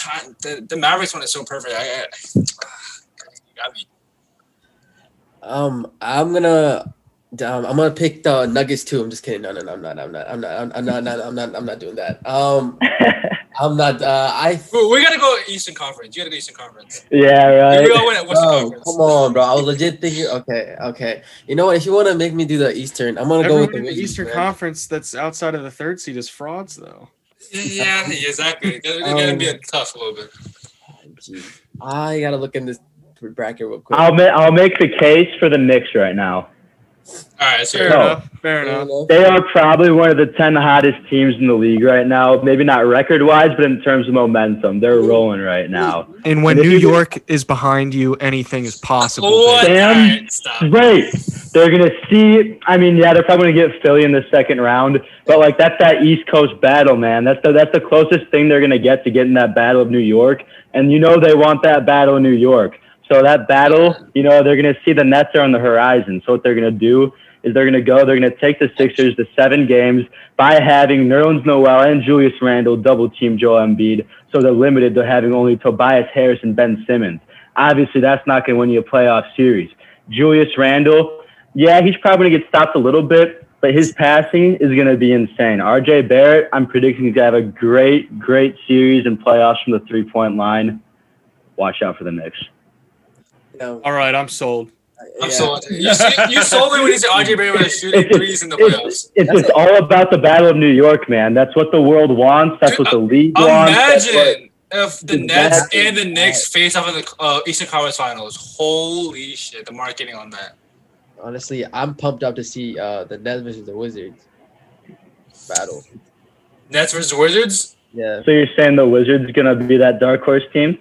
the Mavericks one is so perfect. I'm gonna pick the Nuggets too. I'm just kidding. No, I'm not doing that. I'm not. We gotta go Eastern Conference. You gotta go Eastern Conference. Yeah, right. We all win at Western Conference. Come on, bro. I was legit thinking. Okay. You know what? If you want to make me do the Eastern, I'm gonna go with the Eastern Conference. That's outside of the third seed is frauds, though. Yeah, exactly. It's gonna be a tough little bit. I gotta look in this bracket real quick. I'll make the case for the Knicks right now. All right, fair enough. They are probably one of the 10 hottest teams in the league right now. Maybe not record-wise, but in terms of momentum, they're rolling right now. And when New York is behind you, anything is possible. Damn right. They're going to see – I mean, yeah, they're probably going to get Philly in the second round, but, like, that's that East Coast battle, man. That's the closest thing they're going to get in that battle of New York, and they want that battle in New York. So that battle, they're going to see the Nets are on the horizon. So what they're going to do is they're going to take the Sixers to 7 games by having Nerlens Noel and Julius Randle double-team Joel Embiid. So they're limited to having only Tobias Harris and Ben Simmons. Obviously, that's not going to win you a playoff series. Julius Randle, yeah, he's probably going to get stopped a little bit, but his passing is going to be insane. RJ Barrett, I'm predicting he's going to have a great, great series and playoffs from the three-point line. Watch out for the Knicks. All right, I'm sold. I'm sold. You sold me when you said RJ Barrett was shooting threes in the playoffs. It's all about the Battle of New York, man. That's what the world wants. That's what the league wants. Imagine if the Nets and the Knicks face off in the Eastern Conference Finals. Holy shit, the marketing on that. Honestly, I'm pumped up to see the Nets versus the Wizards battle. Nets versus Wizards? Yeah. So you're saying the Wizards is going to be that dark horse team?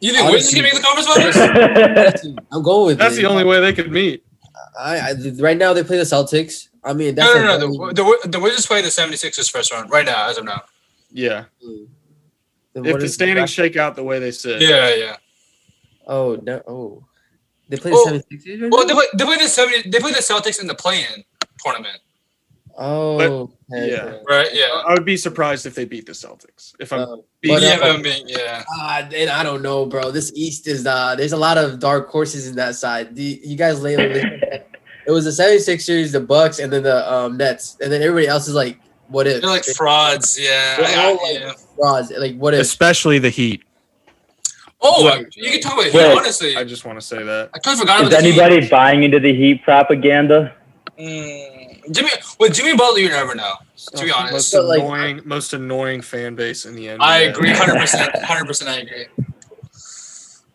You think Wizards can make the conference finals? I'm going with that's it. The only way they could meet. I right now they play the Celtics. I mean, that's no. The Wizards play the 76ers first round right now, as of now. Yeah. If the standings shake out the way they said. Yeah. Oh no! Oh, they play the 76ers. They play the Celtics in the play-in tournament. Oh, but, okay. Yeah, right. Yeah, I would be surprised if they beat the Celtics. If I'm beating them, yeah. And I don't know, bro. This East is there's a lot of dark horses in that side. You guys laid on this. It was the 76ers, the Bucks, and then the Nets, and then everybody else is like, what if? They're like frauds, yeah. Frauds, like what if? Especially the Heat. Oh, right. You can talk about it. Honestly, I just want to say that. I totally forgot. Is anybody buying into the Heat propaganda? Jimmy Butler, you never know. To be honest, most annoying fan base in the NBA. I agree, 100%. 100%, I agree.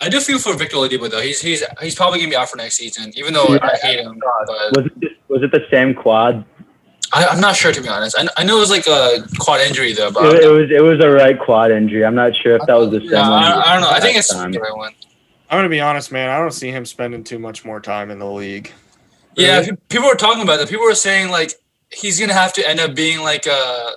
I do feel for Victor Oladipo though. He's probably gonna be out for next season, even though I hate him. But was it the same quad? I'm not sure, to be honest. I know it was like a quad injury though. But it was a right quad injury. I'm not sure if that was the same one. I don't know. I think it's the right one. I'm gonna be honest, man. I don't see him spending too much more time in the league. Really? Yeah, people were talking about that. People were saying like he's gonna have to end up being like a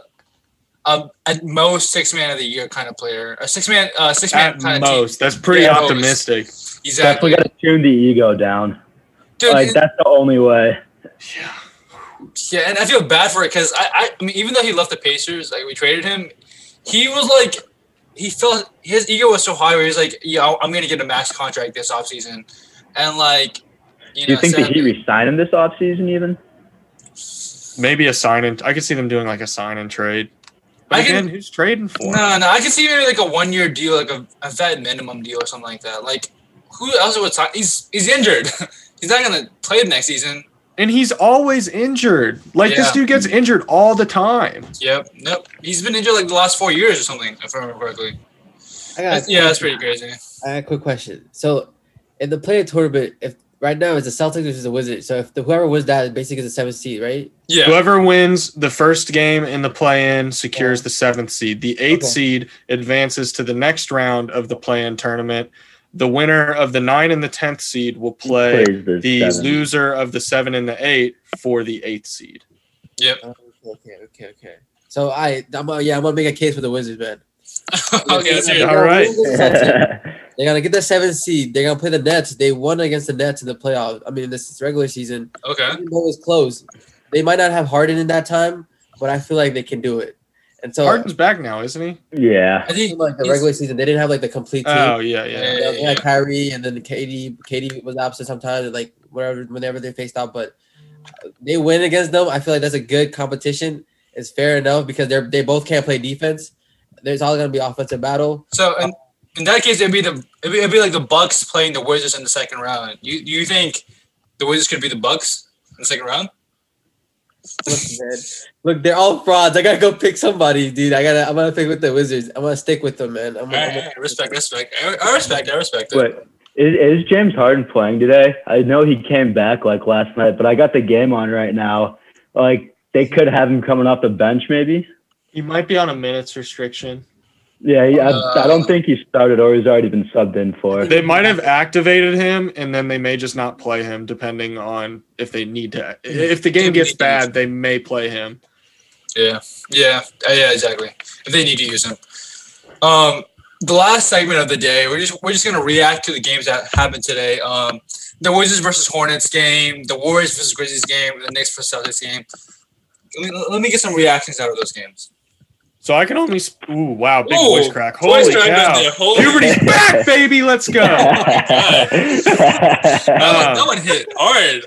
at most 6-man of the year kind of player, a 6-man at kind of most. Team. That's pretty optimistic. Most. Exactly. Definitely gotta tune the ego down. Dude, that's the only way. Yeah. Yeah, and I feel bad for it because I mean, even though he left the Pacers, like we traded him, he was like, he felt his ego was so high where he was like, yeah, I'm gonna get a max contract this offseason, and like. Do you think that he re-signed him this offseason even? Maybe a sign-in. I could see them doing like a sign-in trade. But again, who's trading for him? No. I could see maybe like a one-year deal, like a vet minimum deal or something like that. Like, who else would sign? He's injured. He's not going to play next season. And he's always injured. Like, This dude gets injured all the time. Yep. He's been injured like the last 4 years or something, if I remember correctly. That's pretty crazy. I got a quick question. So, in the play-in tournament, right now, it's the Celtics versus the Wizards. So, if whoever wins that, basically is the 7th seed, right? Yeah. Whoever wins the first game in the play-in secures the 7th seed. The 8th seed advances to the next round of the play-in tournament. The winner of the 9 and the 10th seed will play the loser of the 7 and the 8 for the 8th seed. Yep. Okay. So, I'm going to make a case for the Wizards, man. Okay, all right. They're gonna get the 7th seed. They're gonna play the Nets. They won against the Nets in the playoffs. I mean, this is regular season. Okay. Even though it's close, they might not have Harden in that time, but I feel like they can do it. And so Harden's back now, isn't he? Yeah. I think like the regular season, they didn't have like the complete team. Oh yeah. They had Kyrie, and then Katie was absent sometimes, like whenever they faced out. But they win against them. I feel like that's a good competition. It's fair enough because they both can't play defense. There's all going to be offensive battle. So in that case, it'd be like the Bucks playing the Wizards in the second round. You think the Wizards could be the Bucks in the second round? Look, they're all frauds. I gotta go pick somebody, dude. I'm gonna pick with the Wizards. I'm gonna stick with them, man. Respect. I respect. Wait, is James Harden playing today? I know he came back like last night, but I got the game on right now. Like they could have him coming off the bench, maybe. He might be on a minutes restriction. Yeah. I don't think he started or he's already been subbed in for. They might have activated him, and then they may just not play him, depending on if they need to. If the game gets bad, they may play him. Yeah, exactly. If they need to use him. The last segment of the day, we're just gonna react to the games that happened today. The Wizards versus Hornets game, the Warriors versus Grizzlies game, the Knicks versus Celtics game. Let me get some reactions out of those games. So I can only big voice crack. Holy cow. Puberty's back, baby. Let's go. Oh my God. That one hit hard.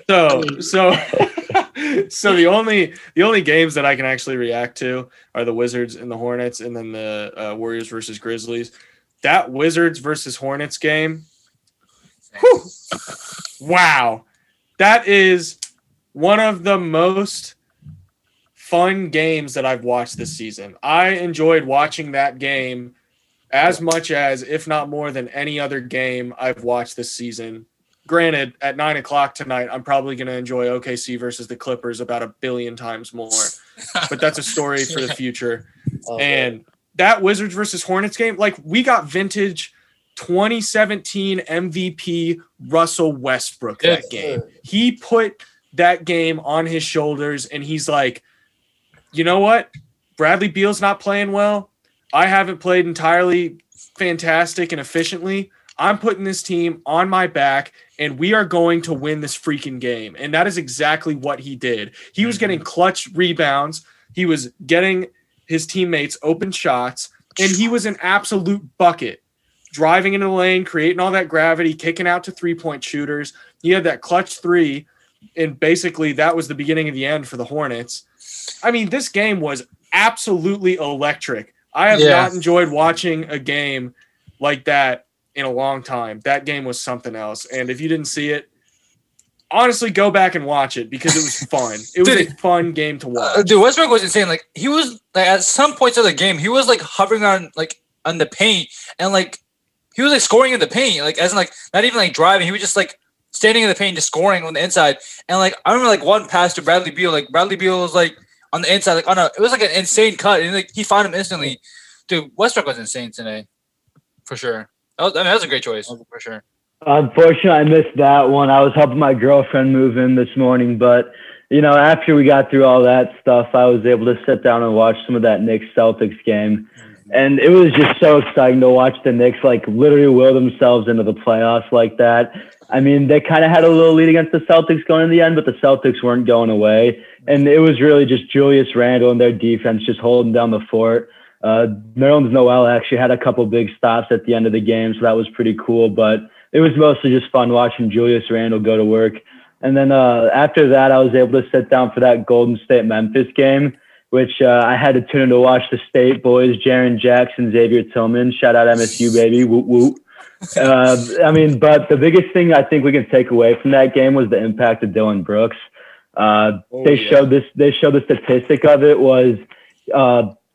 So the only games that I can actually react to are the Wizards and the Hornets, and then the Warriors versus Grizzlies. That Wizards versus Hornets game. Whew, wow. That is one of the most fun games that I've watched this season. I enjoyed watching that game as much as, if not more than, any other game I've watched this season. Granted, at 9:00 tonight, I'm probably going to enjoy OKC versus the Clippers about 1 billion times more, but that's a story for the future. And that Wizards versus Hornets game, like we got vintage 2017 MVP Russell Westbrook that game. He put that game on his shoulders, and he's like, you know what? Bradley Beal's not playing well. I haven't played entirely fantastic and efficiently. I'm putting this team on my back, and we are going to win this freaking game. And that is exactly what he did. He was getting clutch rebounds. He was getting his teammates open shots, and he was an absolute bucket, driving into the lane, creating all that gravity, kicking out to three-point shooters. He had that clutch three, and basically that was the beginning of the end for the Hornets. I mean, this game was absolutely electric. I have not enjoyed watching a game like that in a long time. That game was something else. And if you didn't see it, honestly, go back and watch it because it was fun. It was a fun game to watch. Dude, Westbrook was insane. Like, he was like, at some points of the game, he was like hovering on the paint, and like he was like scoring in the paint, like as in like not even like driving. He was just like standing in the paint, just scoring on the inside. And like I remember like one pass to Bradley Beal. Like Bradley Beal was like on the inside, like on a, it was like an insane cut, and like he found him instantly. Dude, Westbrook was insane today, for sure. That was a great choice, for sure. Unfortunately, I missed that one. I was helping my girlfriend move in this morning, but you know, after we got through all that stuff, I was able to sit down and watch some of that Knicks-Celtics game, and it was just so exciting to watch the Knicks like literally will themselves into the playoffs like that. I mean, they kind of had a little lead against the Celtics going in the end, but the Celtics weren't going away, and it was really just Julius Randle and their defense just holding down the fort. Nerlens Noel actually had a couple big stops at the end of the game, so that was pretty cool, but it was mostly just fun watching Julius Randle go to work. And then after that, I was able to sit down for that Golden State-Memphis game, which I had to tune in to watch the State boys, Jaren Jackson, Xavier Tillman. Shout out MSU, baby. Whoop, whoop. I mean, but the biggest thing I think we can take away from that game was the impact of Dillon Brooks. They showed the statistic of it was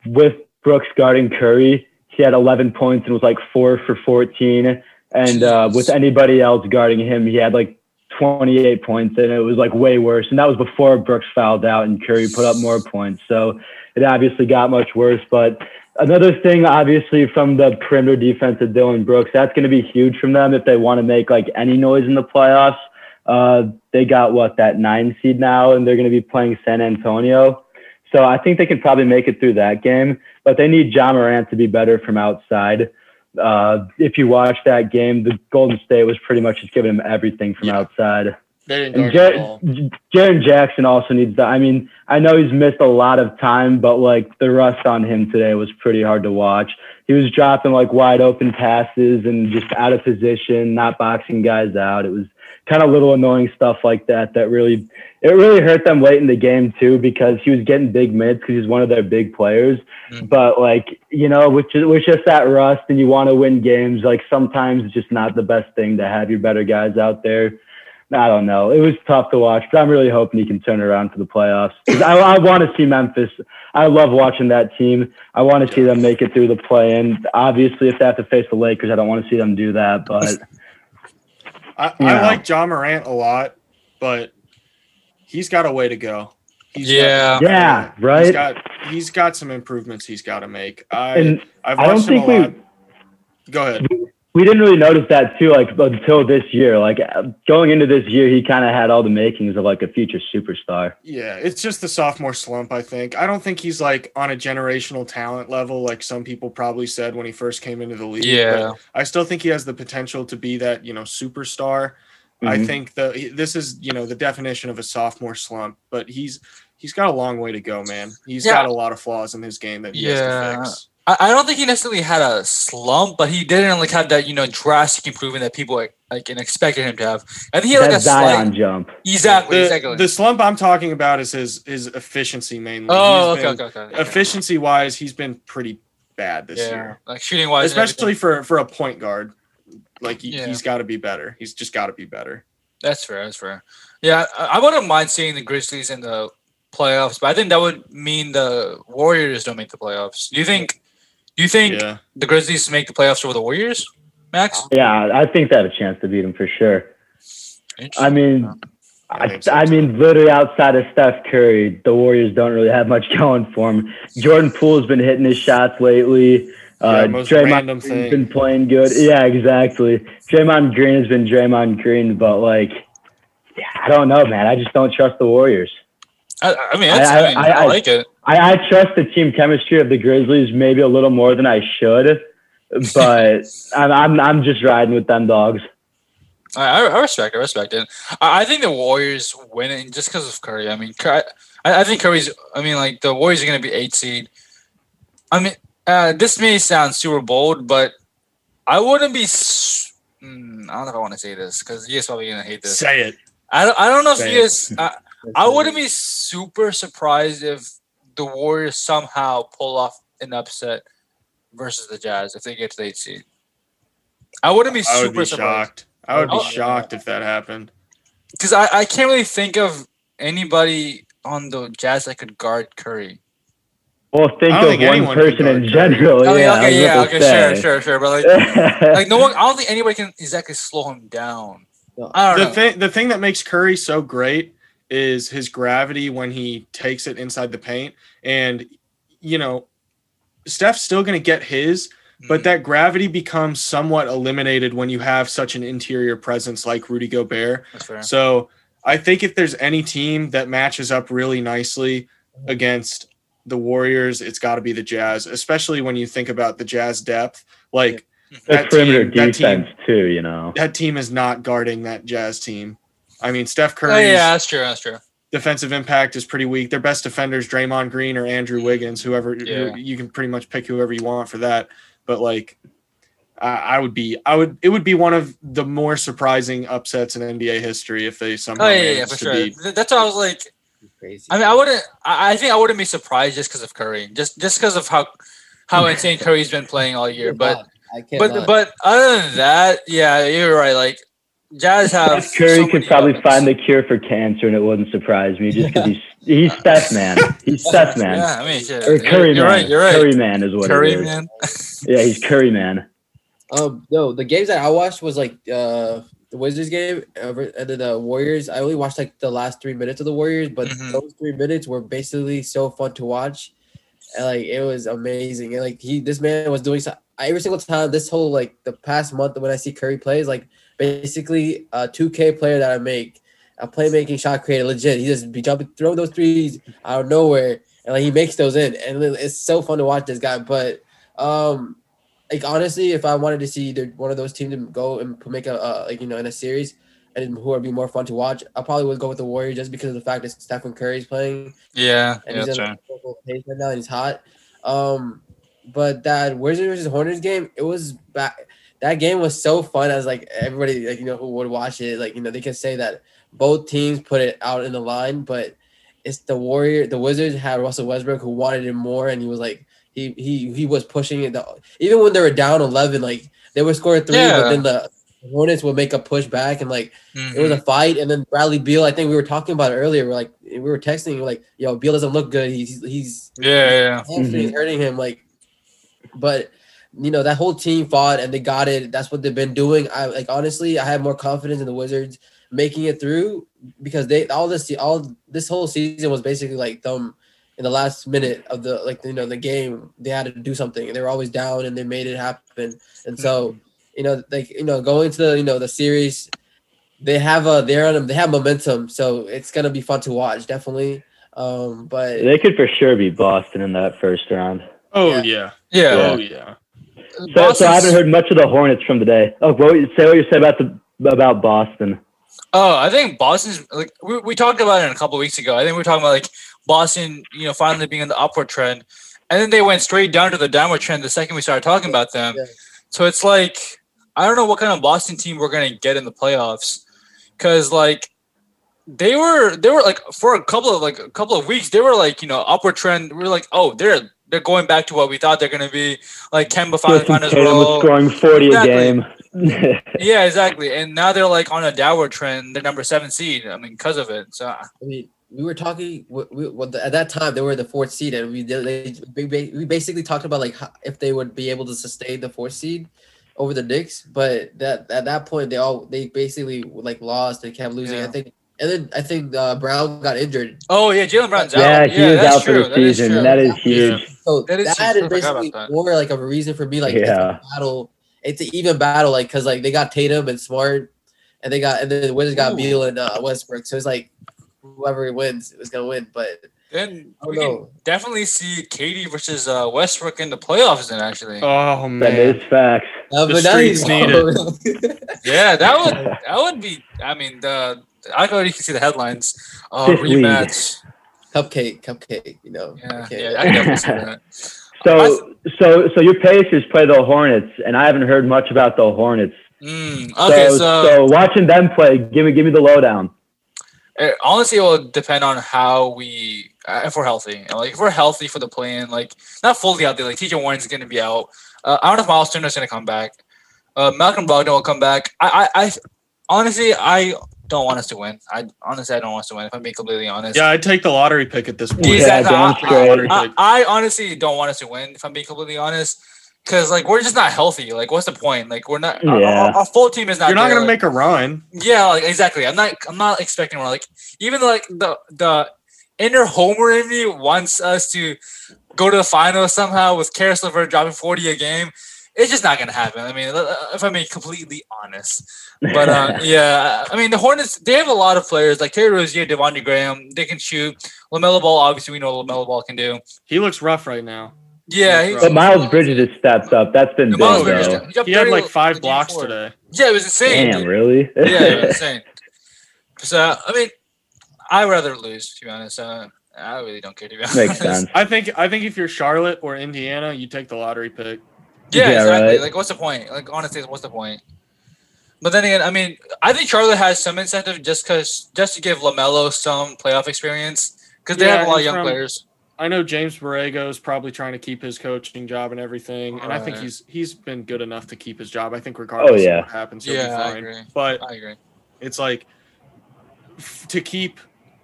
with Brooks guarding Curry, he had 11 points and was like 4 for 14. And with anybody else guarding him, he had like 28 points, and it was like way worse. And that was before Brooks fouled out and Curry put up more points. So it obviously got much worse. But another thing, obviously, from the perimeter defense of Dillon Brooks, that's going to be huge from them if they want to make like any noise in the playoffs. They got that 9 seed now, and they're going to be playing San Antonio. So I think they could probably make it through that game, but they need Ja Morant to be better from outside. If you watch that game, the Golden State was pretty much just giving him everything from outside. They didn't Jaren Jackson also needs that. I mean, I know he's missed a lot of time, but like the rust on him today was pretty hard to watch. He was dropping like wide open passes and just out of position, not boxing guys out. It was kind of little annoying stuff like that that really hurt them late in the game too, because he was getting big minutes because he's one of their big players. Mm-hmm. But like, you know, with just that rust and you want to win games, like sometimes it's just not the best thing to have your better guys out there. I don't know. It was tough to watch, but I'm really hoping he can turn around for the playoffs. I want to see Memphis. I love watching that team. I want to see them make it through the play-in. Obviously, if they have to face the Lakers, I don't want to see them do that. But I like Ja Morant a lot, but he's got a way to go. Right. He's got some improvements he's got to make. Go ahead. We didn't really notice that too, like until this year. Like going into this year, he kind of had all the makings of like a future superstar. Yeah, it's just the sophomore slump, I think. I don't think he's like on a generational talent level, like some people probably said when he first came into the league. Yeah, but I still think he has the potential to be that, you know, superstar. Mm-hmm. I think this is, you know, the definition of a sophomore slump, but he's got a long way to go, man. He's got a lot of flaws in his game that he has to fix. I don't think he necessarily had a slump, but he didn't like have that, you know, drastic improvement that people like expected him to have. I think he had like a Zion jump. Exactly. The slump I'm talking about is his efficiency mainly. Oh, okay. Efficiency wise, he's been pretty bad this year. Like shooting wise, especially for a point guard, like he's got to be better. He's just got to be better. That's fair. Yeah, I wouldn't mind seeing the Grizzlies in the playoffs, but I think that would mean the Warriors don't make the playoffs. Do you think the Grizzlies make the playoffs over the Warriors, Max? Yeah, I think they have a chance to beat them for sure. I mean, I mean, literally outside of Steph Curry, the Warriors don't really have much going for them. Jordan Poole's been hitting his shots lately. Draymond Green's been playing good. Yeah, exactly. Draymond Green has been Draymond Green, but like, I don't know, man. I just don't trust the Warriors. I like it. I trust the team chemistry of the Grizzlies maybe a little more than I should, but I'm just riding with them dogs. I respect it. I think the Warriors win it just because of Curry. I mean, I think Curry's. I mean, like the Warriors are going to be 8 seed. I mean, this may sound super bold, but I wouldn't be. I don't know if I want to say this because you guys probably going to hate this. Say it. I don't know if you guys. I wouldn't be super surprised if the Warriors somehow pull off an upset versus the Jazz if they get to the 8 seed. I wouldn't be super surprised. I would be shocked if that happened. Because I can't really think of anybody on the Jazz that could guard Curry. Well, think of one person in general. Okay, sure. But like no one, I don't think anybody can exactly slow him down. The thing that makes Curry so great is his gravity when he takes it inside the paint. And, you know, Steph's still going to get his, but that gravity becomes somewhat eliminated when you have such an interior presence like Rudy Gobert. So I think if there's any team that matches up really nicely against the Warriors, it's got to be the Jazz, especially when you think about the Jazz depth. Like that perimeter defense too, you know. That team is not guarding that Jazz team. I mean, Steph Curry's that's true. Defensive impact is pretty weak. Their best defenders, Draymond Green or Andrew Wiggins, whoever. You can pretty much pick whoever you want for that. But like, it would be one of the more surprising upsets in NBA history if they somehow. That's what I was like. Crazy. I mean, I think I wouldn't be surprised just because of Curry, just because of how insane Curry's been playing all year. But other than that, yeah, you're right. Like, Jazz have Curry could probably find the cure for cancer, and it wouldn't surprise me just because he's Steph man. He's Steph man. Yeah, I mean, or Curry man. You're right. Curry man is what Curry it is. Man. Yeah, he's Curry man. No, the games that I watched was like the Wizards game and then the Warriors. I only watched like the last 3 minutes of the Warriors, but those 3 minutes were basically so fun to watch. And, like, it was amazing. And like this man was doing every single time this whole like the past month when I see Curry plays like. Basically, a 2K player that I make, a playmaking shot creator, legit. He just be jumping, throwing those threes out of nowhere, and like he makes those in, and it's so fun to watch this guy. But, like honestly, if I wanted to see either one of those teams go and make a like you know in a series, and who would be more fun to watch, I probably would go with the Warriors just because of the fact that Stephen Curry's playing. Yeah, and he's in a local pace right now, and he's hot. But that Wizards versus Hornets game, it was back. That game was so fun. I was like, everybody, like, you know, who would watch it, like, you know, they can say that both teams put it out in the line, but it's the Wizards had Russell Westbrook who wanted it more, and he was like, he was pushing it. Even when they were down 11, like, they were scoring three, but then the opponents would make a push back, and like, it was a fight. And then Bradley Beal, I think we were talking about it earlier. We were texting, like, yo, Beal doesn't look good. He's hurting him, like, but. You know, that whole team fought and they got it. That's what they've been doing. I like honestly, I have more confidence in the Wizards making it through because they all this whole season was basically like them in the last minute of the like you know the game they had to do something and they were always down and they made it happen. And so you know like you know going to the, you know the series, they have they have momentum, so it's gonna be fun to watch definitely. But they could for sure beat Boston in that first round. Oh yeah. So I haven't heard much of the Hornets from today. Oh, what you said about Boston. Oh, I think Boston's like we talked about it a couple of weeks ago. I think we were talking about like Boston, you know, finally being on the upward trend, and then they went straight down to the downward trend the second we started talking about them. Yeah. So it's like I don't know what kind of Boston team we're gonna get in the playoffs because like they were like for a couple of weeks they were like you know upward trend. We were like oh they're going back to what we thought they're going to be. Like Kemba finally found his role. Scoring 40 a game. Yeah, exactly. And now they're like on a downward trend. They're number 7 seed. I mean, because of it. So I mean, we were talking at that time. They were the 4th seed, and we basically talked about like how, if they would be able to sustain the 4th seed over the Knicks. But that at that point, they basically like lost. They kept losing. Yeah. I think Brown got injured. Oh yeah, Jaylen Brown's out. Yeah, he was out for the season. That is huge. Yeah. So that is basically more like a reason for me. Like it's an even battle. Like because like they got Tatum and Smart, and then the Wizards got Beal and Westbrook. So it's like whoever wins is gonna win. But Then we can definitely see KD versus Westbrook in the playoffs. Then actually, oh man, that is facts. The streets need it. Yeah, that would be. I mean, I already can see the headlines. Rematch, cupcake. You know, yeah, I can definitely see that. So your Pacers play the Hornets, and I haven't heard much about the Hornets. Okay, so watching them play, give me the lowdown. Honestly, it will depend on how we if we're healthy. And, if we're healthy for the play-in, not fully out there. TJ Warren's going to be out. I don't know if Miles Turner's going to come back. Malcolm Brogdon will come back. I honestly don't want us to win. I don't want us to win, if I'm being completely honest. Yeah, I'd take the lottery pick at this point. Exactly. I honestly don't want us to win, if I'm being completely honest. Because, we're just not healthy. What's the point? We're not our full team is not You're not going to make a run. Yeah, exactly. I'm not expecting one. Even, the inner homer in me wants us to go to the finals somehow with Caris LeVert dropping 40 a game. It's just not going to happen. I mean, if I'm being completely honest. But, the Hornets, they have a lot of players. Terry Rozier, Devontae Graham, they can shoot. LaMelo Ball, obviously, we know what LaMelo Ball can do. He looks rough right now. Yeah, but Miles Bridges has stepped up. That's been big, though. He had 5 blocks today. Yeah, it was insane. Damn, really? Yeah, it was insane. So, I'd rather lose, to be honest. I really don't care, to be honest. Makes sense. I think if you're Charlotte or Indiana, you take the lottery pick. Yeah, exactly. Right? What's the point? Honestly, what's the point? But then again, I think Charlotte has some incentive just to give LaMelo some playoff experience because they have a lot of young players. I know James Borrego's probably trying to keep his coaching job and everything, and I think he's been good enough to keep his job. I think regardless of what happens, he'll be fine. I agree. It's to keep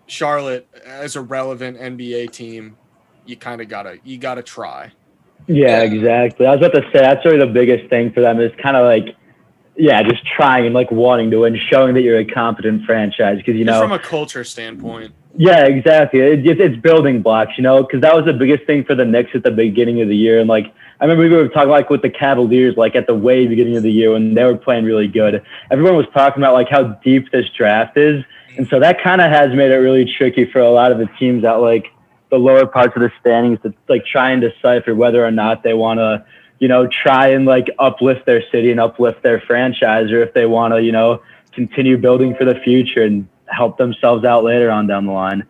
Charlotte as a relevant NBA team, you kind of gotta try. Yeah, exactly. I was about to say that's really the biggest thing for them is kind of just trying and wanting to win, showing that you're a competent franchise because from a culture standpoint. Yeah, exactly. It's building blocks, because that was the biggest thing for the Knicks at the beginning of the year. And I remember we were talking with the Cavaliers, at the way beginning of the year when they were playing really good. Everyone was talking about how deep this draft is, and so that kind of has made it really tricky for a lot of the teams at the lower parts of the standings to try and decipher whether or not they want to, try and uplift their city and uplift their franchise, or if they want to, continue building for the future and help themselves out later on down the line.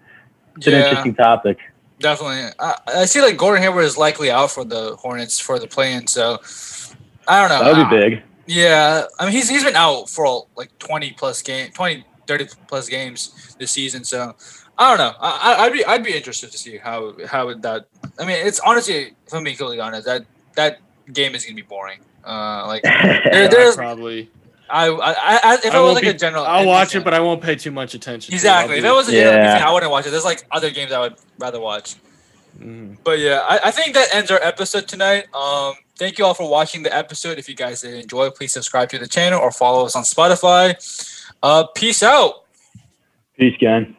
It's an interesting topic. Definitely. I see Gordon Hayward is likely out for the Hornets for the play-in, so I don't know. That would be big. Yeah. He's been out for 30 plus games this season, so I don't know. I'd be interested to see how would that it's honestly, if I'm being completely honest, that game is gonna be boring. There's probably if I was a general, I'll watch it, but I won't pay too much attention. Exactly. If I was a general, I wouldn't watch it. There's other games I would rather watch. Mm. But I think that ends our episode tonight. Thank you all for watching the episode. If you guys did enjoy, please subscribe to the channel or follow us on Spotify. Peace out. Peace, gang.